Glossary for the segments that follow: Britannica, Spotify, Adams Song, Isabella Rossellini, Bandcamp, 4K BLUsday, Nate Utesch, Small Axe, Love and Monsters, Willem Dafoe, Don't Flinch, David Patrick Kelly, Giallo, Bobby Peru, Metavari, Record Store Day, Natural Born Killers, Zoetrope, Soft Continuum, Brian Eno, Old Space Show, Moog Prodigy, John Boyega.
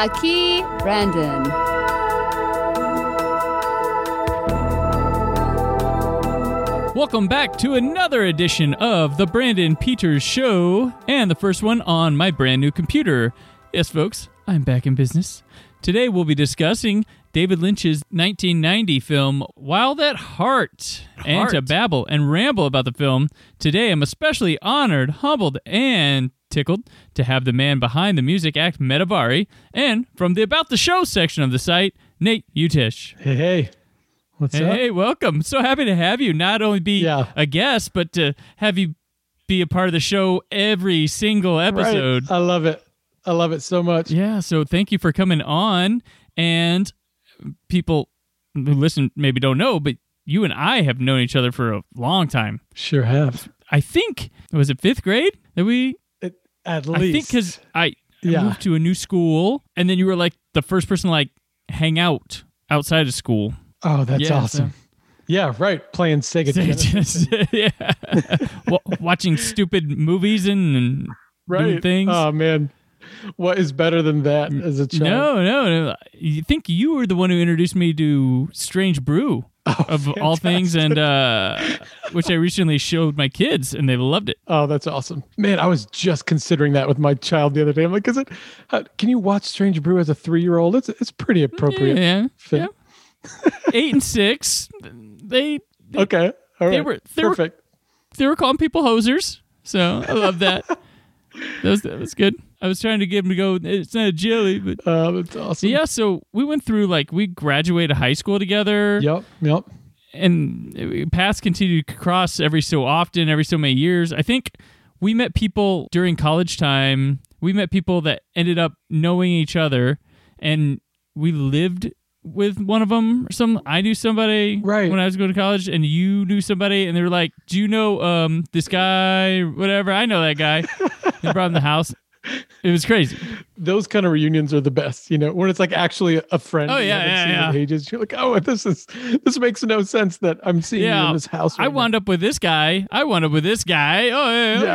Aki Brandon. Welcome back to another edition of The Brandon Peters Show, and the first one on my brand new computer. Yes, folks, I'm back in business. Today we'll be discussing David Lynch's 1990 film, Wild at Heart, and to babble and ramble about the film. Today I'm especially honored, humbled, and tickled to have the man behind the music act, Metavari, and from the About the Show section of the site, Nate Utesch. Hey. What's up? Hey, welcome. So happy to have you. Not only be a guest, but to have you be a part of the show every single episode. Right. I love it. I love it so much. Yeah, so thank you for coming on. And people who listen maybe don't know, but you and I have known each other for a long time. Sure have. I think, was it fifth grade that we... At least. I think because I moved to a new school, and then you were like the first person to like hang out outside of school. Oh, that's awesome. So. Yeah, right. Playing Sega Genesis. Watching stupid movies and doing things. Oh, man. What is better than that as a child? No. You think you were the one who introduced me to Strange Brew all things, and which I recently showed my kids, and they loved it. Oh, that's awesome, man! I was just considering that with my child the other day. I'm like, can you watch Strange Brew as a 3-year-old? It's pretty appropriate. Yeah. 8 and 6, they okay, all right, they were perfect. They were calling people hosers, so I love that. That was good. I was trying to get him to go, it's not a jelly, but... that's awesome. Yeah, so we went through, we graduated high school together. Yep. And paths continued to cross every so often, every so many years. I think we met people during college time. We met people that ended up knowing each other, and we lived with one of them. I knew somebody when I was going to college, and you knew somebody, and they were like, do you know this guy, whatever? I know that guy. He brought him to the house. It was crazy. Those kind of reunions are the best, when it's like actually a friend. Oh, yeah. Ages. You're like, oh, this makes no sense that I'm seeing you in this house. I wound up with this guy. Oh,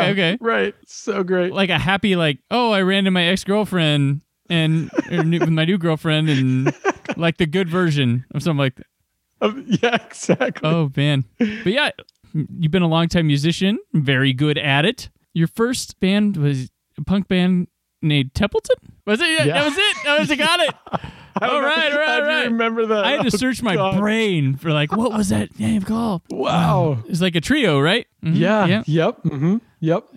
okay. Right. So great. Like a happy, I ran to my ex-girlfriend and with my new girlfriend and like the good version of something like that. Yeah, exactly. Oh, man. But yeah, you've been a longtime musician, very good at it. Your first band was... a punk band named Templeton? Was it? Yeah. That was it. I got it. All right. I remember that. I had to search my brain for what was that name called? Wow. It's like a trio, right? Mm-hmm. Yeah. Yep. Mm-hmm. Yep.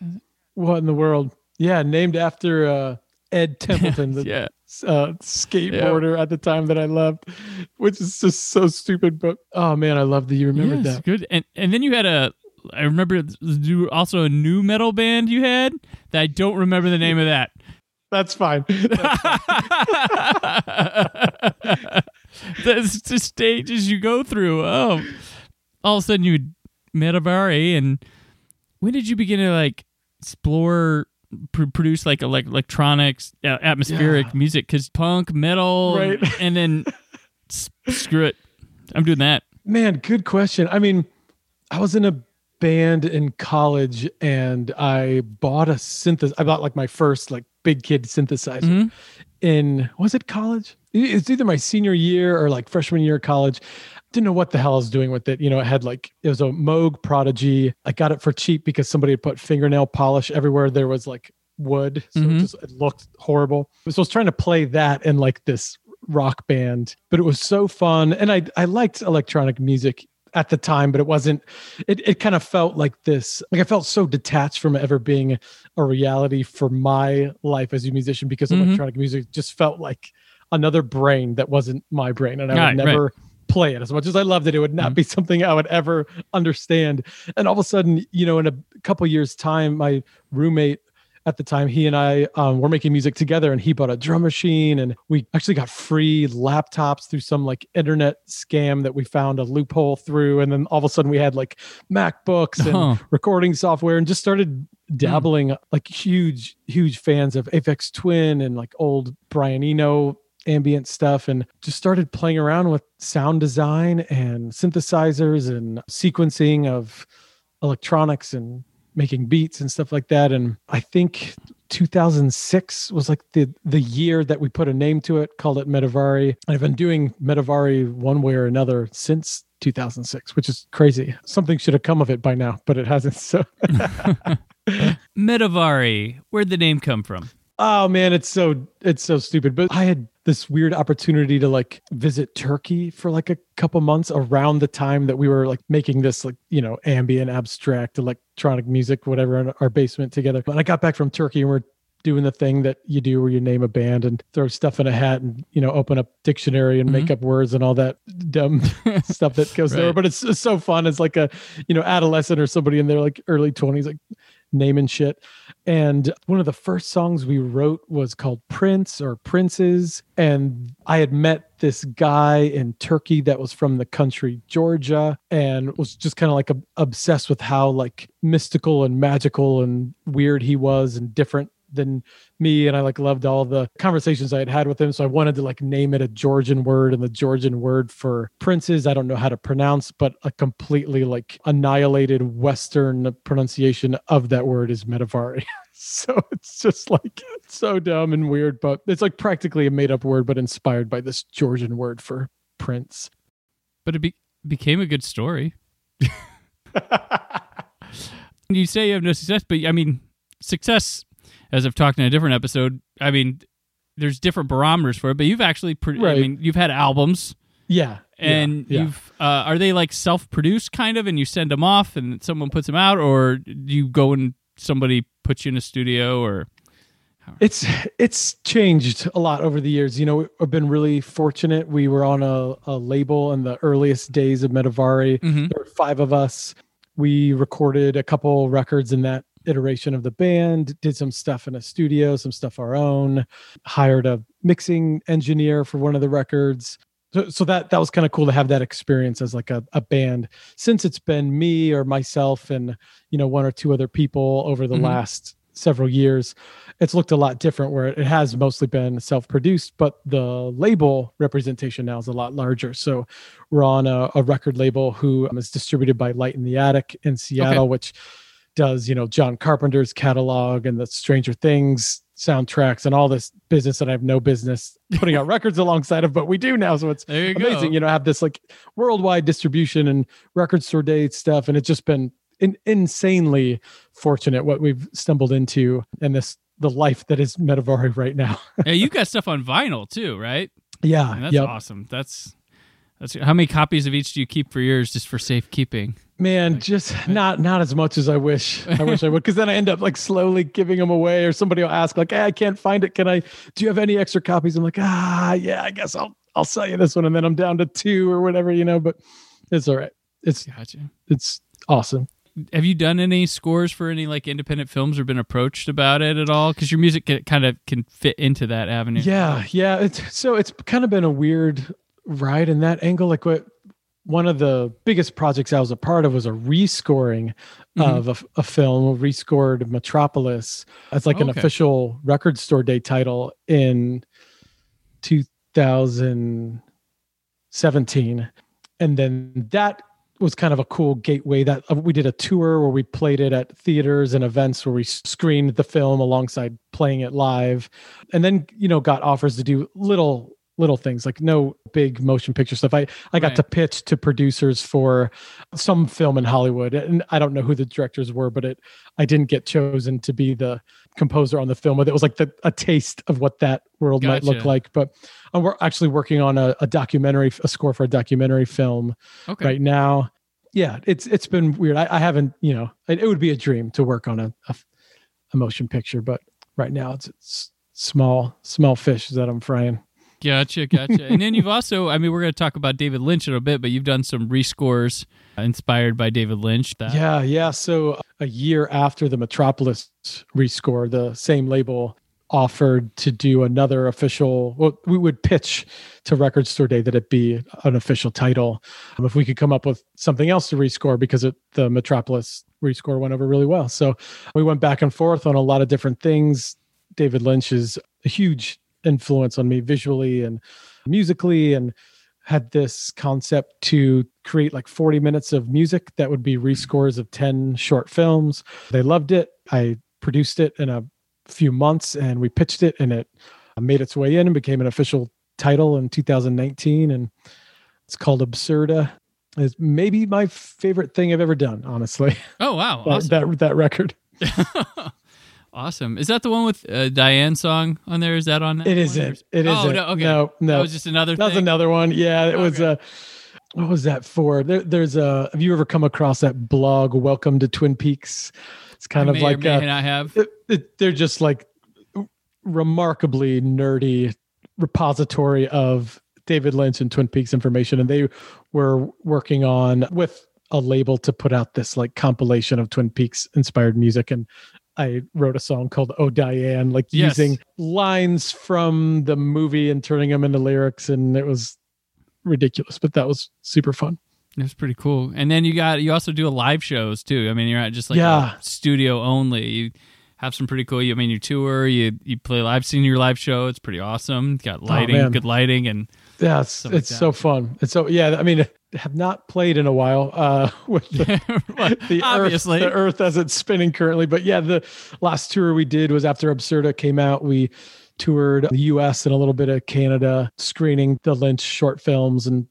What in the world? Yeah. Named after Ed Templeton, the skateboarder at the time that I loved, which is just so stupid. But oh man, I love that you remembered that. Good. And then you had I remember also a new metal band you had that I don't remember the name of that. That's fine. That's the stages you go through. Oh, all of a sudden you met Metavari, and when did you begin to explore, produce electronics, atmospheric music? Because punk, metal, and then screw it, I'm doing that. Man, good question. I mean, I was in a band in college, and I bought my first big kid synthesizer in, was it college? It's either my senior year or freshman year of college. Didn't know what the hell I was doing with it. It had it was a Moog Prodigy. I got it for cheap because somebody had put fingernail polish everywhere. There was wood. So it looked horrible. So I was trying to play that in this rock band, but it was so fun. And I liked electronic music at the time, but it wasn't, it kind of felt I felt so detached from ever being a reality for my life as a musician, because electronic music just felt like another brain that wasn't my brain. And I would never play it. As much as I loved it, it would not be something I would ever understand. And all of a sudden, you know, in a couple years' time, my roommate at the time, he and I were making music together, and he bought a drum machine, and we actually got free laptops through some like internet scam that we found a loophole through. And then all of a sudden we had like MacBooks and recording software, and just started dabbling, like huge fans of Aphex Twin and like old Brian Eno ambient stuff, and just started playing around with sound design and synthesizers and sequencing of electronics and making beats and stuff like that. And I think 2006 was like the year that we put a name to it, called it Metavari. I've been doing Metavari one way or another since 2006, which is crazy. Something should have come of it by now, but it hasn't. So Metavari, where'd the name come from? Oh man, it's so stupid. But I had this weird opportunity to like visit Turkey for like a couple months around the time that we were like making this like, you know, ambient, abstract, electronic music, whatever, in our basement together. And I got back from Turkey, and we're doing the thing that you do where you name a band and throw stuff in a hat and, you know, open up dictionary and make up words and all that dumb stuff that goes there. But it's so fun. It's like a, you know, adolescent or somebody in their like early 20s, like naming shit. And one of the first songs we wrote was called Prince or Princes. And I had met this guy in Turkey that was from the country Georgia, and was just kind of like obsessed with how like mystical and magical and weird he was, and different than me. And I like loved all the conversations I had had with him. So I wanted to like name it a Georgian word, and the Georgian word for princes, I don't know how to pronounce, but a completely like annihilated Western pronunciation of that word is Metavari. So it's just like, it's so dumb and weird, but it's like practically a made up word, but inspired by this Georgian word for prince. But it became a good story. You say you have no success, but I mean, success, as I've talked in a different episode, I mean, there's different barometers for it, but you've actually, I mean, you've had albums. Yeah. And you've, are they like self-produced kind of, and you send them off and someone puts them out, or do you go and somebody puts you in a studio, or? It's changed a lot over the years. You know, I've been really fortunate. We were on a label in the earliest days of Metavari. There were 5 of us. We recorded a couple records in that iteration of the band, did some stuff in a studio, some stuff our own, hired a mixing engineer for one of the records. So that was kind of cool to have that experience as like a band. Since it's been me or myself and, you know, one or two other people over the last several years, it's looked a lot different, where it has mostly been self-produced, but the label representation now is a lot larger. So we're on a record label who is distributed by Light in the Attic in Seattle, which does, you know, John Carpenter's catalog and the Stranger Things soundtracks and all this business that I have no business putting out records alongside of, but we do now. So it's amazing, you know, have this like worldwide distribution and Record Store Day stuff. And it's just been insanely fortunate what we've stumbled into, and the life that is Metavari right now. Yeah, you got stuff on vinyl too, right? Yeah. Man, that's awesome. That's how many copies of each do you keep for yours, just for safekeeping? Man, just not as much as I wish. I wish I would, because then I end up like slowly giving them away, or somebody will ask like, "Hey, I can't find it. Do you have any extra copies?" I'm like, yeah, I guess I'll sell you this one, and then I'm down to 2 or whatever, you know. But it's all right. It's awesome. Have you done any scores for any like independent films, or been approached about it at all? Because your music can fit into that avenue. Yeah. It's kind of been a weird ride in that angle, like what. One of the biggest projects I was a part of was a rescoring of a film. We rescored Metropolis as like an official Record Store Day title in 2017. And then that was kind of a cool gateway. That we did a tour where we played it at theaters and events, where we screened the film alongside playing it live. And then, you know, got offers to do little things, like no big motion picture stuff. I got to pitch to producers for some film in Hollywood, and I don't know who the directors were, but I didn't get chosen to be the composer on the film. It was like a taste of what that world might look like. But we're actually working on a documentary, a score for a documentary film right now. Yeah, it's been weird. I haven't, you know, it would be a dream to work on a motion picture, but right now it's small fish that I'm frying. Gotcha. And then you've also, I mean, we're going to talk about David Lynch in a bit, but you've done some rescores inspired by David Lynch. Yeah. So a year after the Metropolis rescore, the same label offered to do another official, well, we would pitch to Record Store Day that it be an official title. If we could come up with something else to rescore, because the Metropolis rescore went over really well. So we went back and forth on a lot of different things. David Lynch is a huge influence on me visually and musically, and had this concept to create like 40 minutes of music that would be rescores of 10 short films. They loved it. I produced it in a few months and we pitched it, and it made its way in and became an official title in 2019, and it's called Absurda. It's maybe my favorite thing I've ever done, honestly. Oh wow. Awesome. that record. Awesome. Is that the one with Diane's song on there? Is that on that? It isn't. It isn't. No, okay. No. That was just another thing? That's another one. Yeah, it was what was that for? There's have you ever come across that blog, Welcome to Twin Peaks? It's kind of like, and I have. They're just like remarkably nerdy repository of David Lynch and Twin Peaks information. And they were working on with a label to put out this like compilation of Twin Peaks inspired music. And I wrote a song called Oh Diane, like using lines from the movie and turning them into lyrics. And it was ridiculous, but that was super fun. That's pretty cool. And then you also do live shows too. I mean, you're not just like studio only. You have some pretty cool, you tour, you play live. I've seen your live show. It's pretty awesome. It's got lighting, good lighting. And yeah, it's so fun. It's so, yeah. I mean, have not played in a while with the earth as it's spinning currently. But yeah, the last tour we did was after Absurda came out. We toured the US and a little bit of Canada, screening the Lynch short films and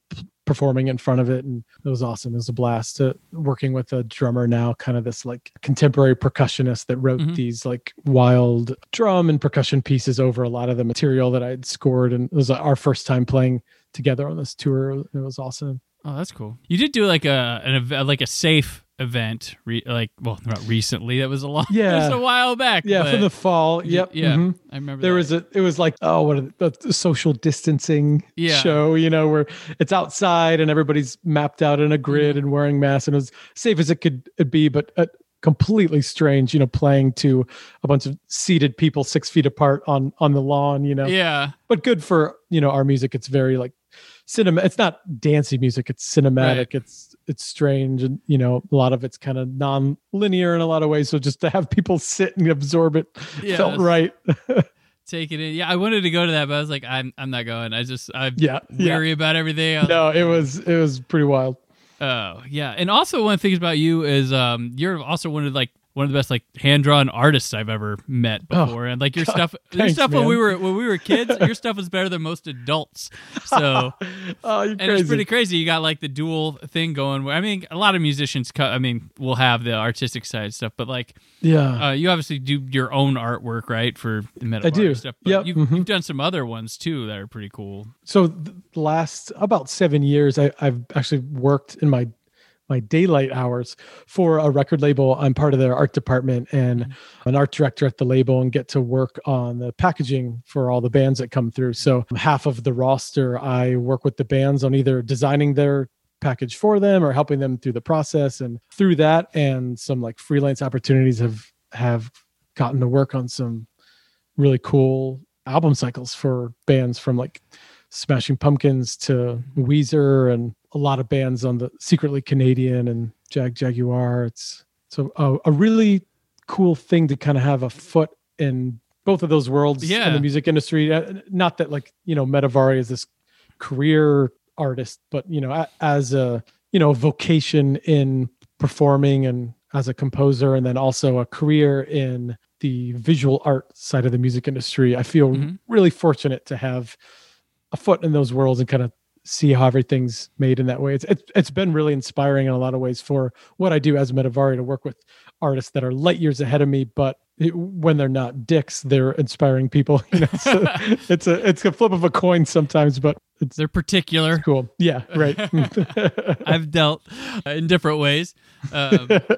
performing in front of it. And it was awesome. It was a blast working with a drummer now, kind of this like contemporary percussionist that wrote these like wild drum and percussion pieces over a lot of the material that I had scored. And it was our first time playing together on this tour. It was awesome. Oh, that's cool. You did do like a safe event, not recently. That was a long, just a while back. Yeah, for the fall. Yep. Yeah, I remember. It was like a social distancing show. Where it's outside and everybody's mapped out in a grid and wearing masks, and it was safe as it could be, but completely strange. Playing to a bunch of seated people 6 feet apart on the lawn. Yeah, but good for our music. It's very like. Cinema. It's not dancey music. It's cinematic. Right. It's strange, and a lot of it's kind of non-linear in a lot of ways. So just to have people sit and absorb it felt right. Take it in. Yeah, I wanted to go to that, but I was like, I'm not going. I'm weary about everything. It was pretty wild. Oh yeah, and also one of the things about you is you're also one of the best like hand-drawn artists I've ever met before. And like your stuff man. when we were kids, your stuff was better than most adults. So it's pretty crazy. You got like the dual thing going where, I mean, a lot of musicians will have the artistic side stuff, but like, you obviously do your own artwork, right? For the Metavari stuff. But you've done some other ones too that are pretty cool. So the last about 7 years, I've actually worked in my daylight hours for a record label. I'm part of their art department and an art director at the label, and get to work on the packaging for all the bands that come through. So half of the roster, I work with the bands on either designing their package for them or helping them through the process. And through that and some like freelance opportunities have gotten to work on some really cool album cycles for bands from like Smashing Pumpkins to Weezer, and a lot of bands on the Secretly Canadian and Jaguar. It's a really cool thing to kind of have a foot in both of those worlds in the music industry. Not that like, Metavari is this career artist, but, as a, vocation in performing and as a composer, and then also a career in the visual art side of the music industry. I feel really fortunate to have a foot in those worlds and kind of see how everything's made in that way. It's been really inspiring in a lot of ways for what I do as Metavari, to work with artists that are light years ahead of me, but when they're not dicks, they're inspiring people. So it's a flip of a coin sometimes, but they're particular. It's cool. Yeah. Right. I've dealt in different ways. I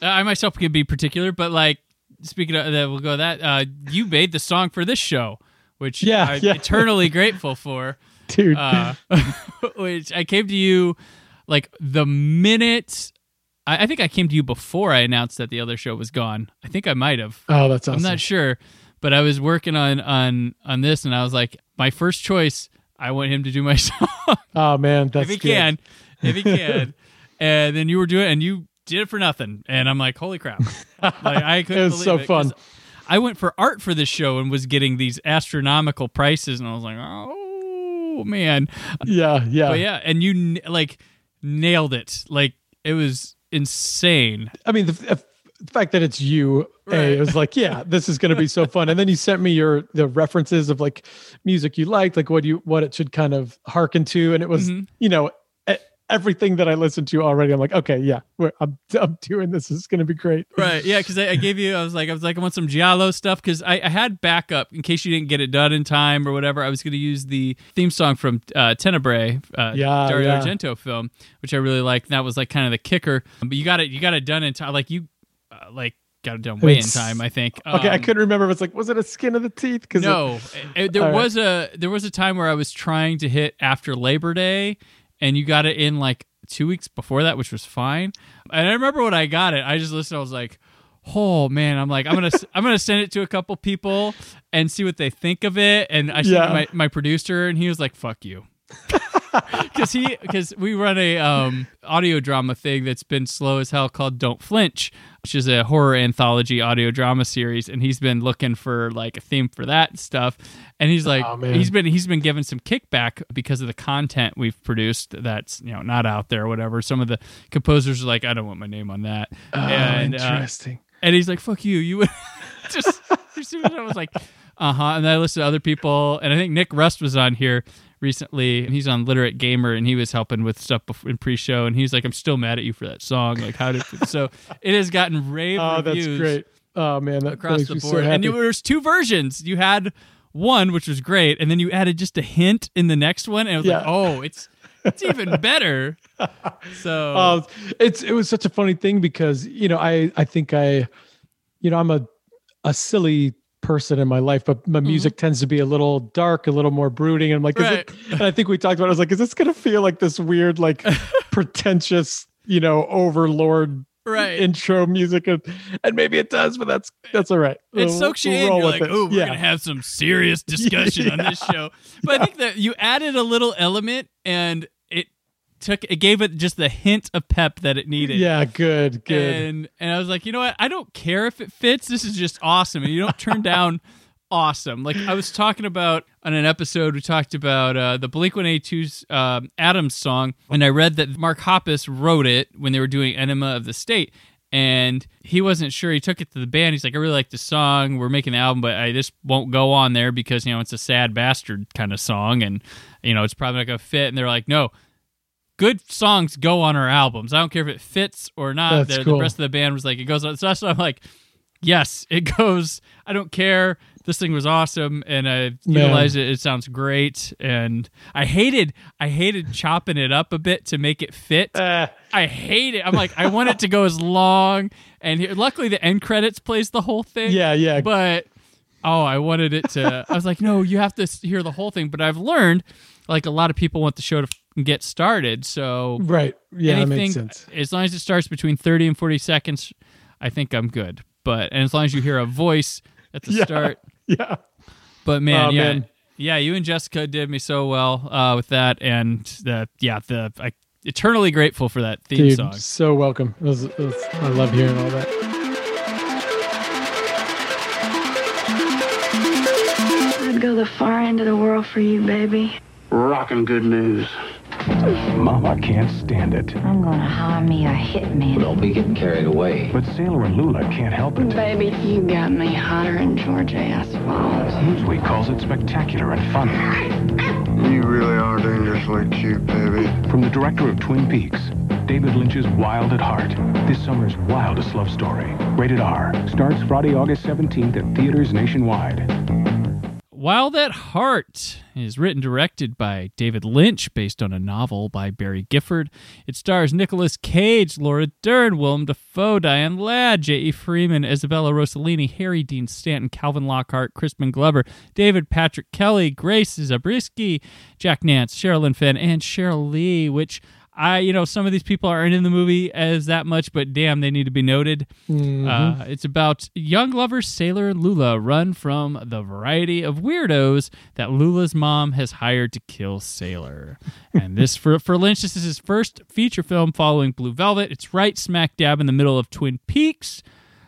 myself can be particular, but like, speaking of that, we'll go that, you made the song for this show, which I'm eternally grateful for. Dude. Which I came to you like the minute... I think I came to you before I announced that the other show was gone. I think I might have. Oh, that's awesome. I'm not sure, but I was working on this, and I was like, my first choice, I want him to do my song. Oh, man, that's good. If he can. And then you were doing it, and you did it for nothing. And I'm like, holy crap. Like, I couldn't believe it. It was so fun. I went for art for this show and was getting these astronomical prices, and I was like, oh, man. Yeah. But yeah, and you, like, nailed it. Like, it was... insane. I mean, the fact that it's you, right. It was like, yeah, this is going to be so fun. And then you sent me the references of like music you liked, like what it should kind of hearken to, and it was everything that I listened to already. I'm like, okay, yeah, I'm doing this. This is going to be great, right? Yeah, because I gave you, I want some Giallo stuff because I had backup in case you didn't get it done in time or whatever. I was going to use the theme song from Tenebrae, Dario Argento film, which I really liked. That was like kind of the kicker, but you got it done in time. Like you, got it done way in time, I think. Okay, I couldn't remember. It's like, was it a skin of the teeth? No, there was a time where I was trying to hit after Labor Day. And you got it in like 2 weeks before that, which was fine. And I remember when I got it, I just listened. I was like, "Oh man!" I'm like, "I'm gonna send it to a couple people and see what they think of it." And I sent my producer, and he was like, "Fuck you," because we run a audio drama thing that's been slow as hell called Don't Flinch, which is a horror anthology audio drama series. And he's been looking for like a theme for that stuff. And he's like, he's been given some kickback because of the content we've produced that's, you know, not out there or whatever. Some of the composers are like, I don't want my name on that. Oh, and, interesting. And he's like, fuck you. You just, I was like, And then I listened to other people. And I think Nick Rust was on here recently, and he's on Literate Gamer, and he was helping with stuff in pre-show, and he's like, I'm still mad at you for that song. Like, how did... So it has gotten rave reviews. That's great. Oh, man, that across the board. So and there's two versions. You had one, which was great, and then you added just a hint in the next one, and it was like, oh, it's even better. So... it was such a funny thing because, you know, I think I'm a silly... person in my life, but my music tends to be a little dark, a little more brooding, and I'm like, and I think we talked about it, I was like, is this gonna feel like this weird, like pretentious, you know, overlord intro music? And maybe it does, but that's all right. It soaks you in. You're like, oh, we're gonna have some serious discussion on this show. But I think that you added a little element, and it gave it just the hint of pep that it needed. Yeah, good. And I was like, you know what? I don't care if it fits. This is just awesome. And you don't turn down awesome. Like I was talking about on an episode, we talked about the Blink-182's Adams song. And I read that Mark Hoppus wrote it when they were doing Enema of the State. And he wasn't sure. He took it to the band. He's like, I really like the song. We're making the album, but this won't go on there because, you know, it's a sad bastard kind of song. And, you know, it's probably not going to fit. And they're like, no. Good songs go on our albums. I don't care if it fits or not. The rest of the band was like, it goes on. So that's why I'm like, yes, it goes. I don't care. This thing was awesome, and I realized it sounds great. And I hated chopping it up a bit to make it fit. I hate it. I'm like, I want it to go as long. And luckily, the end credits plays the whole thing. Yeah. But I wanted it to. I was like, no, you have to hear the whole thing. But I've learned, like, a lot of people want the show to get started, so that makes sense. As long as it starts between 30 and 40 seconds, I think I'm good. And as long as you hear a voice at the start, But man, you and Jessica did me so well with that, and I'm eternally grateful for that theme song. So welcome. It was, I love hearing all that. I'd go the far end of the world for you, baby. Rockin' good news. Mom, I can't stand it. I'm gonna hire me a hitman. Don't be getting carried away. But Sailor and Lula can't help it. Baby, you got me hotter than George A. Swallows. Usually calls it spectacular and funny. You really are dangerously cute, baby. From the director of Twin Peaks, David Lynch's Wild at Heart. This summer's wildest love story. Rated R. Starts Friday, August 17th at theaters nationwide. Wild at Heart is written and directed by David Lynch, based on a novel by Barry Gifford. It stars Nicolas Cage, Laura Dern, Willem Dafoe, Diane Ladd, J.E. Freeman, Isabella Rossellini, Harry Dean Stanton, Calvin Lockhart, Crispin Glover, David Patrick Kelly, Grace Zabriskie, Jack Nance, Sherilyn Fenn, and Cheryl Lee, which... some of these people aren't in the movie as that much, but damn, they need to be noted. Mm-hmm. It's about young lovers Sailor and Lula run from the variety of weirdos that Lula's mom has hired to kill Sailor. And this, for Lynch, this is his first feature film following Blue Velvet. It's right smack dab in the middle of Twin Peaks,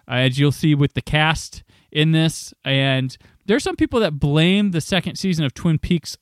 as you'll see with the cast in this. And there are some people that blame the second season of Twin Peaks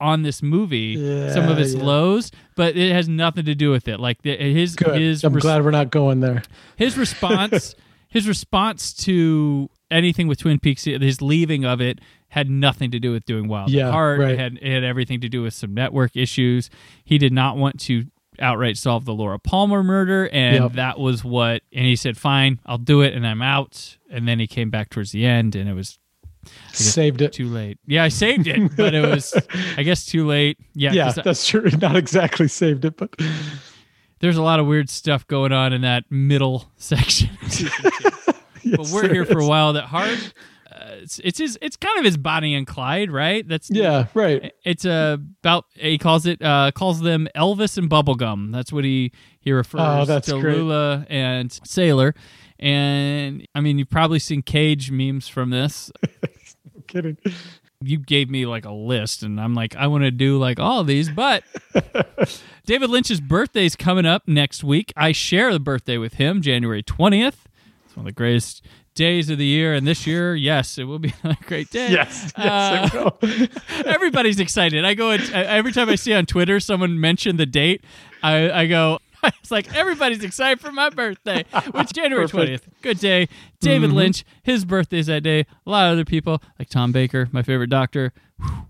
on this movie, some of its lows, but it has nothing to do with it. Like I'm glad we're not going there. His response to anything with Twin Peaks, his leaving of it, had nothing to do with doing Wild at Heart. Right. It had everything to do with some network issues. He did not want to outright solve the Laura Palmer murder, and that was what. And he said, "Fine, I'll do it," and I'm out. And then he came back towards the end, and it was. Saved it. Too late. Yeah, I saved it, but it was, I guess, too late. Yeah, that's true. Not exactly saved it, but... There's a lot of weird stuff going on in that middle section. But we're here for Wild at Heart. It's kind of his Bonnie and Clyde, right? Right. It's about, he calls them Elvis and Bubblegum. That's what he refers to Lula and Sailor. And I mean, you've probably seen Cage memes from this. I'm kidding. You gave me like a list, and I'm like, I want to do like all of these, but David Lynch's birthday's coming up next week. I share the birthday with him, January 20th. It's one of the greatest days of the year, and this year, yes, it will be a great day. Yes, it will. Everybody's excited. I go every time I see on Twitter someone mention the date, I go. It's like everybody's excited for my birthday, which January 20th. Good day. David Lynch, his birthday's that day. A lot of other people, like Tom Baker, my favorite doctor.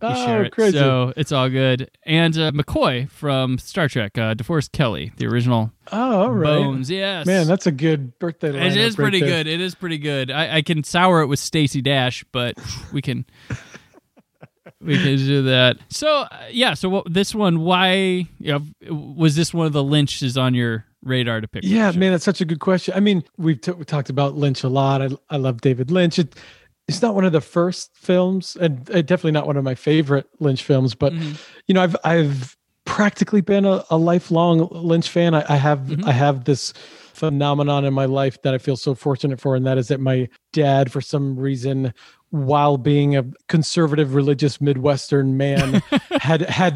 Share it. Crazy. So it's all good. And McCoy from Star Trek, DeForest Kelley, the original. Oh, all right. Bones, yes. Man, that's a good birthday lineup. It is pretty good. I can sour it with Stacey Dash, but we can do that. So, this one, why was this one of the Lynch's on your radar to pick? Yeah, man, that's such a good question. I mean, we talked about Lynch a lot. I love David Lynch. It's not one of the first films, and definitely not one of my favorite Lynch films, but, I've practically been a lifelong Lynch fan. I have this phenomenon in my life that I feel so fortunate for, and that is that my dad, for some reason, while being a conservative, religious Midwestern man, had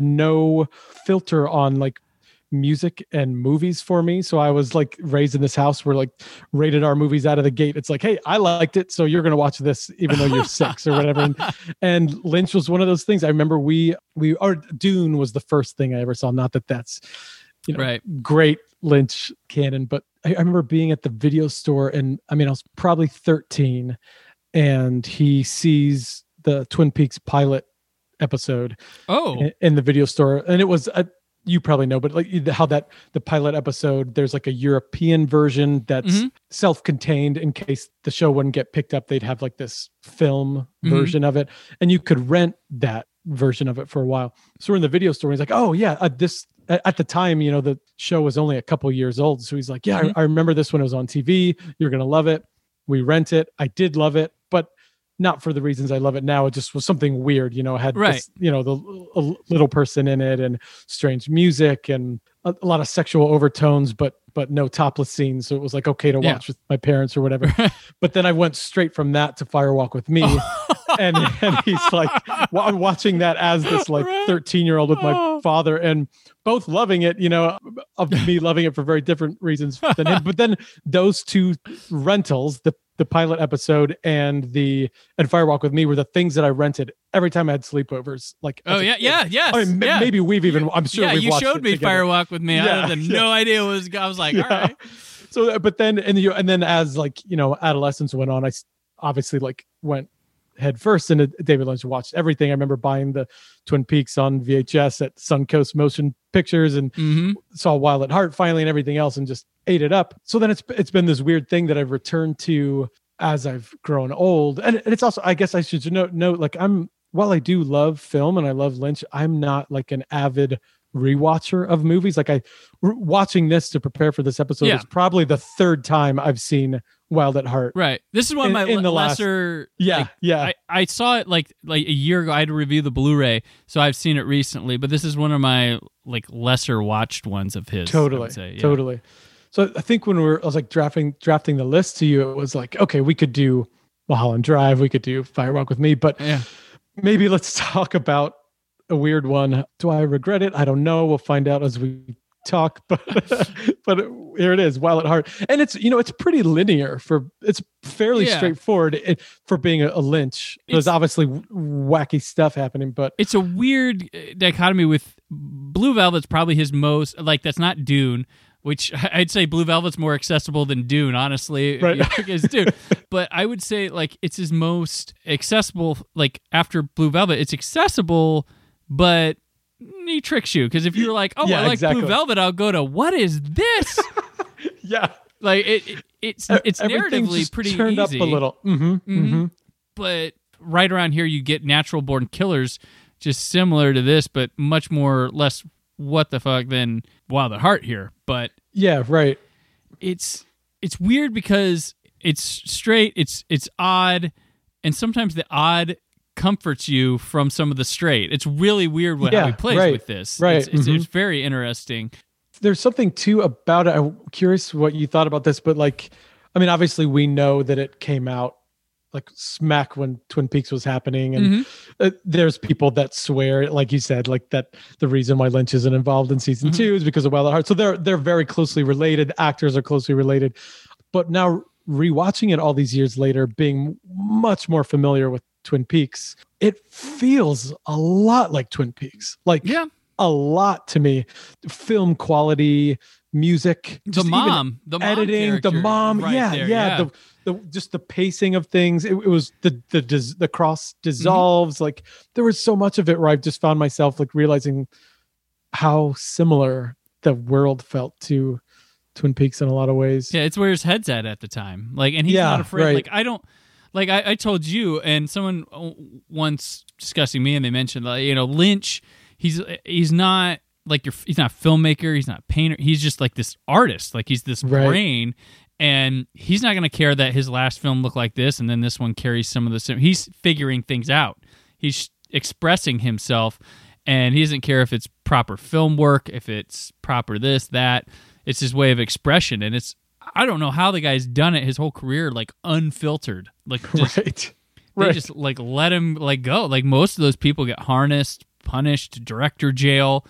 no filter on like music and movies for me. So I was like raised in this house where like rated R movies out of the gate. It's like, hey, I liked it, so you're going to watch this even though you're 6 or whatever. And Lynch was one of those things. I remember Dune was the first thing I ever saw. Not that that's, right, great Lynch canon, but I remember being at the video store, and I mean, I was probably 13, and he sees the Twin Peaks pilot episode in the video store. And it was, you probably know, but like how that the pilot episode, there's like a European version that's self-contained in case the show wouldn't get picked up. They'd have like this film version of it, and you could rent that version of it for a while. So we're in the video store, and he's like, oh yeah, this... At the time, the show was only a couple years old. So he's like, yeah, I remember this when it was on TV. You're going to love it. We rent it. I did love it, but not for the reasons I love it now. It just was something weird, it had this, the little person in it, and strange music, and a lot of sexual overtones, but no topless scenes. So it was like, okay to watch with my parents or whatever. But then I went straight from that to Firewalk with Me. And he's like, I'm watching that as this like 13-year-old with my father, and both loving it, of me loving it for very different reasons than him. But then those two rentals, the pilot episode and Firewalk with Me, were the things that I rented every time I had sleepovers. Like, maybe we've even, I'm sure we've watched it. Yeah, you showed me together. Firewalk with Me. Yeah, I had no idea what was. I was like, all right. So, but then and then as like adolescence went on, I obviously like went head first, and David Lynch watched everything. I remember buying the Twin Peaks on VHS at Suncoast Motion Pictures, and saw Wild at Heart finally and everything else, and just ate it up. So then it's been this weird thing that I've returned to as I've grown old. And it's also, I guess I should note, like, while I do love film and I love Lynch, I'm not like an avid rewatcher of movies. Like watching this to prepare for this episode is probably the third time I've seen Wild at Heart. Right. This is one of my lesser. I saw it like a year ago. I had to review the Blu-ray, so I've seen it recently. But this is one of my like lesser watched ones of his. Totally. So I think when I was like drafting the list to you, it was like, okay, we could do Mulholland Drive, we could do Firewalk with Me, but maybe let's talk about a weird one. Do I regret it? I don't know. We'll find out as we talk, but here it is, Wild at Heart. And it's, you know, it's pretty linear it's fairly straightforward for being a Lynch. There's obviously wacky stuff happening, but it's a weird dichotomy with Blue Velvet's probably his most, like, that's not Dune, which I'd say Blue Velvet's more accessible than Dune, honestly. Right. Is Dune. But I would say like it's his most accessible, like after Blue Velvet, it's accessible, but he tricks you, because if you're like, oh, I like Blue Velvet, I'll go to, what is this? Like it's narratively just pretty turned easy. Up a little. But right around here, you get Natural Born Killers, just similar to this, but much more less what the fuck than Wild at Heart here. But yeah, right. It's weird because it's straight, it's odd, and sometimes the odd comforts you from some of the straight. It's really weird how he plays with this. Right. It's very interesting. There's something too about it. I'm curious what you thought about this, but like, I mean, obviously we know that it came out like smack when Twin Peaks was happening, and there's people that swear, like you said, like that the reason why Lynch isn't involved in season two is because of Wild at Heart. So they're very closely related. Actors are closely related, but now rewatching it all these years later, being much more familiar with Twin Peaks, it feels a lot like Twin Peaks, like a lot to me. Film quality, music, the editing, the mom, right just the pacing of things. It was the cross dissolves. Like there was so much of it where I just found myself like realizing how similar the world felt to Twin Peaks in a lot of ways. Yeah, it's where his head's at the time. Like, and he's not afraid. Right. Like I don't. Like I told you, and someone once discussing me, and they mentioned, like, you know, Lynch, he's not like he's not a filmmaker, he's not a painter, he's just like this artist, like he's this brain, and he's not going to care that his last film looked like this, and then this one carries some of the same. He's figuring things out, he's expressing himself, and he doesn't care if it's proper film work, if it's proper this, that. It's his way of expression, and it's. I don't know how the guy's done it his whole career, like unfiltered, like just, they just like let him like go. Like most of those people get harnessed, punished, director jail,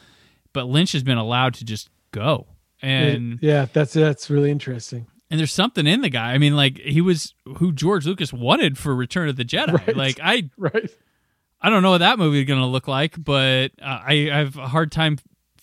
but Lynch has been allowed to just go. And that's really interesting. And there's something in the guy. I mean, like he was who George Lucas wanted for Return of the Jedi. Right. Like I don't know what that movie is going to look like, but I have a hard time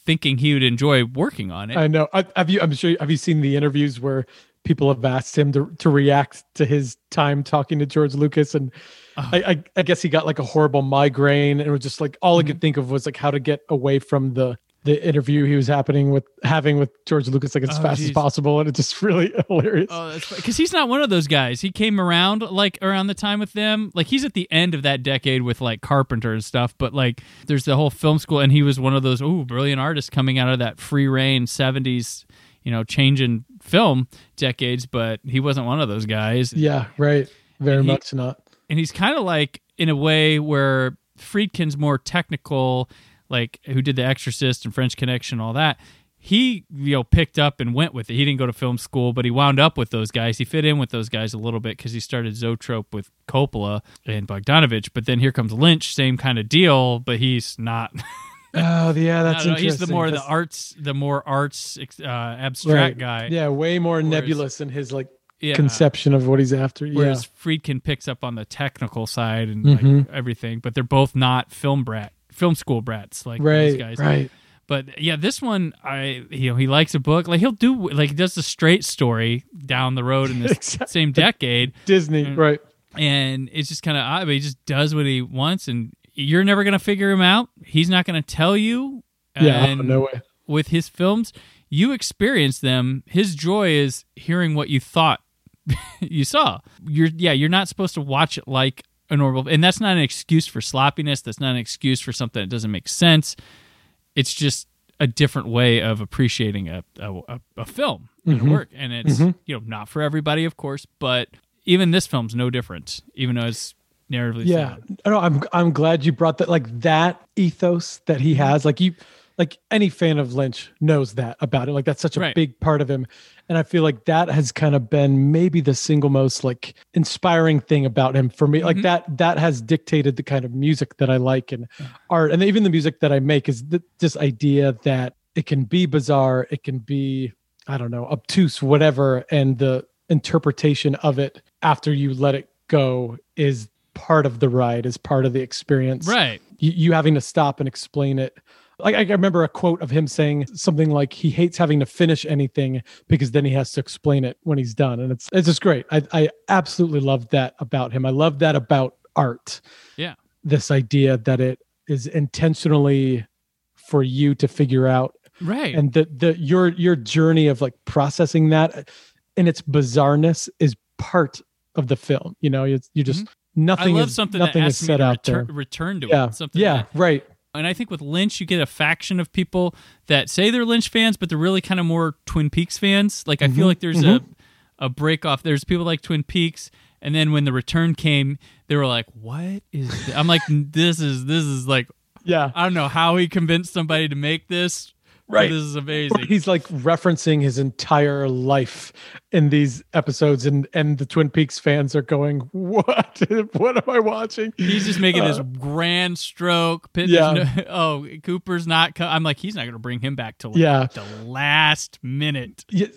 thinking he would enjoy working on it. I know. Have you seen the interviews where people have asked him to react to his time talking to George Lucas? And I guess he got like a horrible migraine, and it was just like, all I could think of was like how to get away from the interview he was having with George Lucas, like as fast as possible. And it's just really hilarious. Oh, that's funny. 'Cause he's not one of those guys. He came around like around the time with them. Like he's at the end of that decade with like Carpenter and stuff, but like there's the whole film school, and he was one of those, brilliant artists coming out of that free reign 70s, you know, change in film decades, but he wasn't one of those guys. Yeah. Right. Very much not. And he's kind of like in a way where Friedkin's more technical, like who did The Exorcist and French Connection, all that. He, you know, picked up and went with it. He didn't go to film school, but he wound up with those guys. He fit in with those guys a little bit because he started Zoetrope with Coppola and Bogdanovich. But then here comes Lynch, same kind of deal, but he's not. Oh yeah, that's interesting. He's the more arts abstract guy. Yeah, way more nebulous in his like conception of what he's after. Whereas Friedkin picks up on the technical side and like everything, but they're both not film school brats like these guys. Right. But yeah, this one, he likes a book. Like he does the straight story down the road in this same decade. Disney, And it's just kind of odd, but he just does what he wants, and you're never going to figure him out. He's not going to tell you. Yeah, no way. With his films, you experience them. His joy is hearing what you thought you saw. You're not supposed to watch it like a normal, and that's not an excuse for sloppiness. That's not an excuse for something that doesn't make sense. It's just a different way of appreciating a film and mm-hmm. a work, and it's mm-hmm. Not for everybody, of course, but even this film's no different, even though it's narratively sound. No, I'm glad you brought that, like, that ethos that he has, like any fan of Lynch knows that about it, like that's such a big part of him, and I feel like that has kind of been maybe the single most like inspiring thing about him for me, like mm-hmm. that has dictated the kind of music that I like and art, and even the music that I make is this idea that it can be bizarre, it can be, I don't know, obtuse, whatever, and the interpretation of it after you let it go is part of the ride, is part of the experience. Right, you having to stop and explain it. Like, I remember a quote of him saying something like he hates having to finish anything because then he has to explain it when he's done. And it's just great. I absolutely love that about him. I love that about art. Yeah. This idea that it is intentionally for you to figure out. Right. And your journey of like processing that and its bizarreness is part of the film. You just mm-hmm. nothing. I love something that asks me to return to it. Something right. And I think with Lynch, you get a faction of people that say they're Lynch fans, but they're really kind of more Twin Peaks fans. Like, I mm-hmm. feel like there's mm-hmm. a break off. There's people like Twin Peaks. And then when The Return came, they were like, what is this? I'm like, this is like, yeah, I don't know how he convinced somebody to make this. Right. This is amazing. He's like referencing his entire life in these episodes, and the Twin Peaks fans are going, what? What am I watching? He's just making this grand stroke. Cooper's not I'm like, he's not going to bring him back till the last minute. Yeah,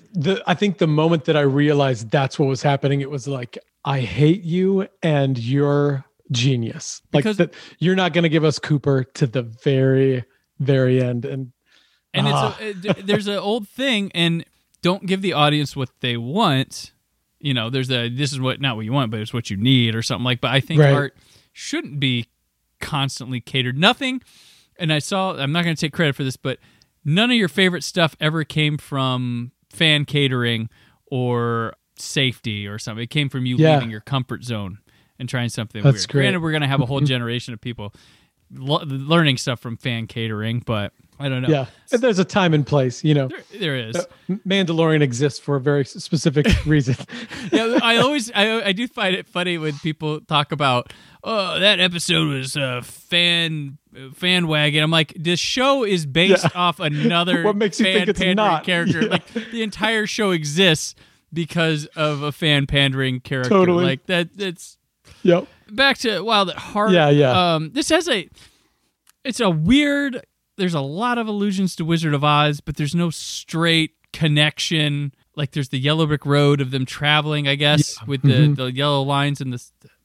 I think the moment that I realized that's what was happening, it was like, I hate you and you're genius. Because you're not going to give us Cooper to the very, very end. And there's an old thing, and don't give the audience what they want. There's this is what, not what you want, but it's what you need or something like, but I think art shouldn't be constantly catered. Nothing. And I'm not going to take credit for this, but none of your favorite stuff ever came from fan catering or safety or something. It came from you leaving your comfort zone and trying something weird. That's great. Granted, we're going to have a whole generation of people learning stuff from fan catering, but I don't know. Yeah, there's a time and place, There is. Mandalorian exists for a very specific reason. Yeah, I do find it funny when people talk about, oh, that episode was fan wagon. I'm like, this show is based off another. What makes you think it's not character? Yeah. Like, the entire show exists because of a fan pandering character. Totally. Like that. It's. Yep. Back to Wild at Heart. Yeah. This has it's a weird. There's a lot of allusions to Wizard of Oz, but there's no straight connection. Like, there's the Yellow Brick Road of them traveling, I guess, with the yellow lines and and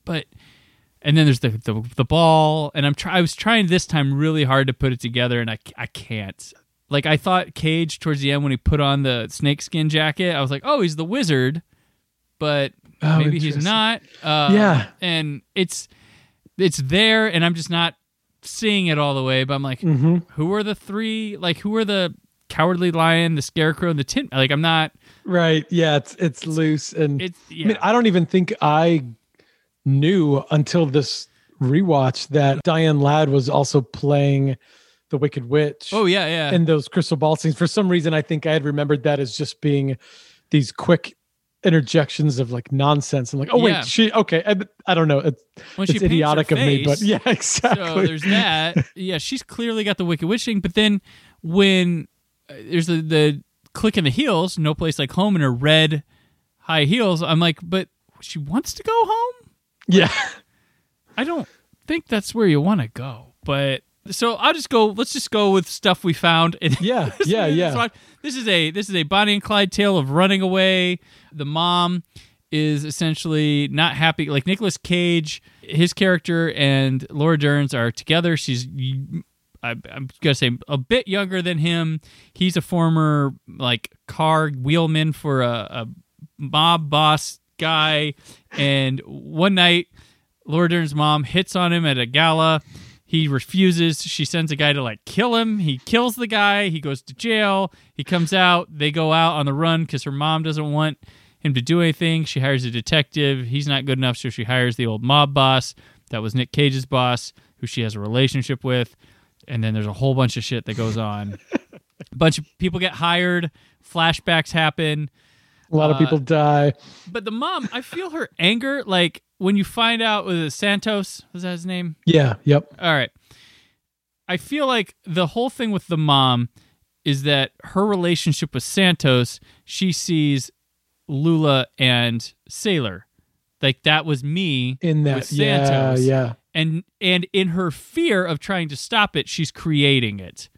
then there's the ball. And I was trying this time really hard to put it together, and I can't. Like, I thought Cage towards the end when he put on the snakeskin jacket, I was like, oh, he's the wizard, but maybe he's not. And it's there, and I'm just not seeing it all the way, but I'm like, who are the three? Like, who are the Cowardly Lion, the Scarecrow, and the Tin? Like, I'm not right. Yeah, it's loose, and I mean, I don't even think I knew until this rewatch that Diane Ladd was also playing the Wicked Witch. Oh yeah. And those crystal ball scenes. For some reason, I think I had remembered that as just being these quick interjections of like nonsense. I'm like, oh wait, she okay. I don't know. It's idiotic of me, but yeah, exactly. So there's that. Yeah, she's clearly got the Wicked Witch thing. But then when there's the click in the heels, no place like home, in her red high heels, I'm like, but she wants to go home. Yeah, I don't think that's where you want to go. But so I'll just go. Let's just go with stuff we found. And This is a Bonnie and Clyde tale of running away. The mom is essentially not happy. Like, Nicolas Cage, his character, and Laura Dern are together. She's, I'm gonna say, a bit younger than him. He's a former like car wheelman for a mob boss guy. And one night, Laura Dern's mom hits on him at a gala. He refuses. She sends a guy to like kill him. He kills the guy. He goes to jail. He comes out. They go out on the run because her mom doesn't want him to do anything. She hires a detective. He's not good enough, so she hires the old mob boss. That was Nick Cage's boss, who she has a relationship with. And then there's a whole bunch of shit that goes on. A bunch of people get hired. Flashbacks happen. A lot of people die. But the mom, I feel her anger. Like when you find out, was it Santos? Was that his name? Yeah. Yep. All right. I feel like the whole thing with the mom is that her relationship with Santos, she sees Lula and Sailor. Like that was me in that, with Santos. Yeah. And in her fear of trying to stop it, she's creating it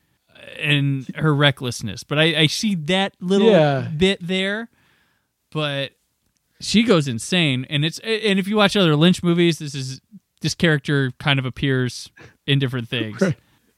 and her recklessness. But I see that little bit there, but she goes insane. And if you watch other Lynch movies, this character kind of appears in different things. Right.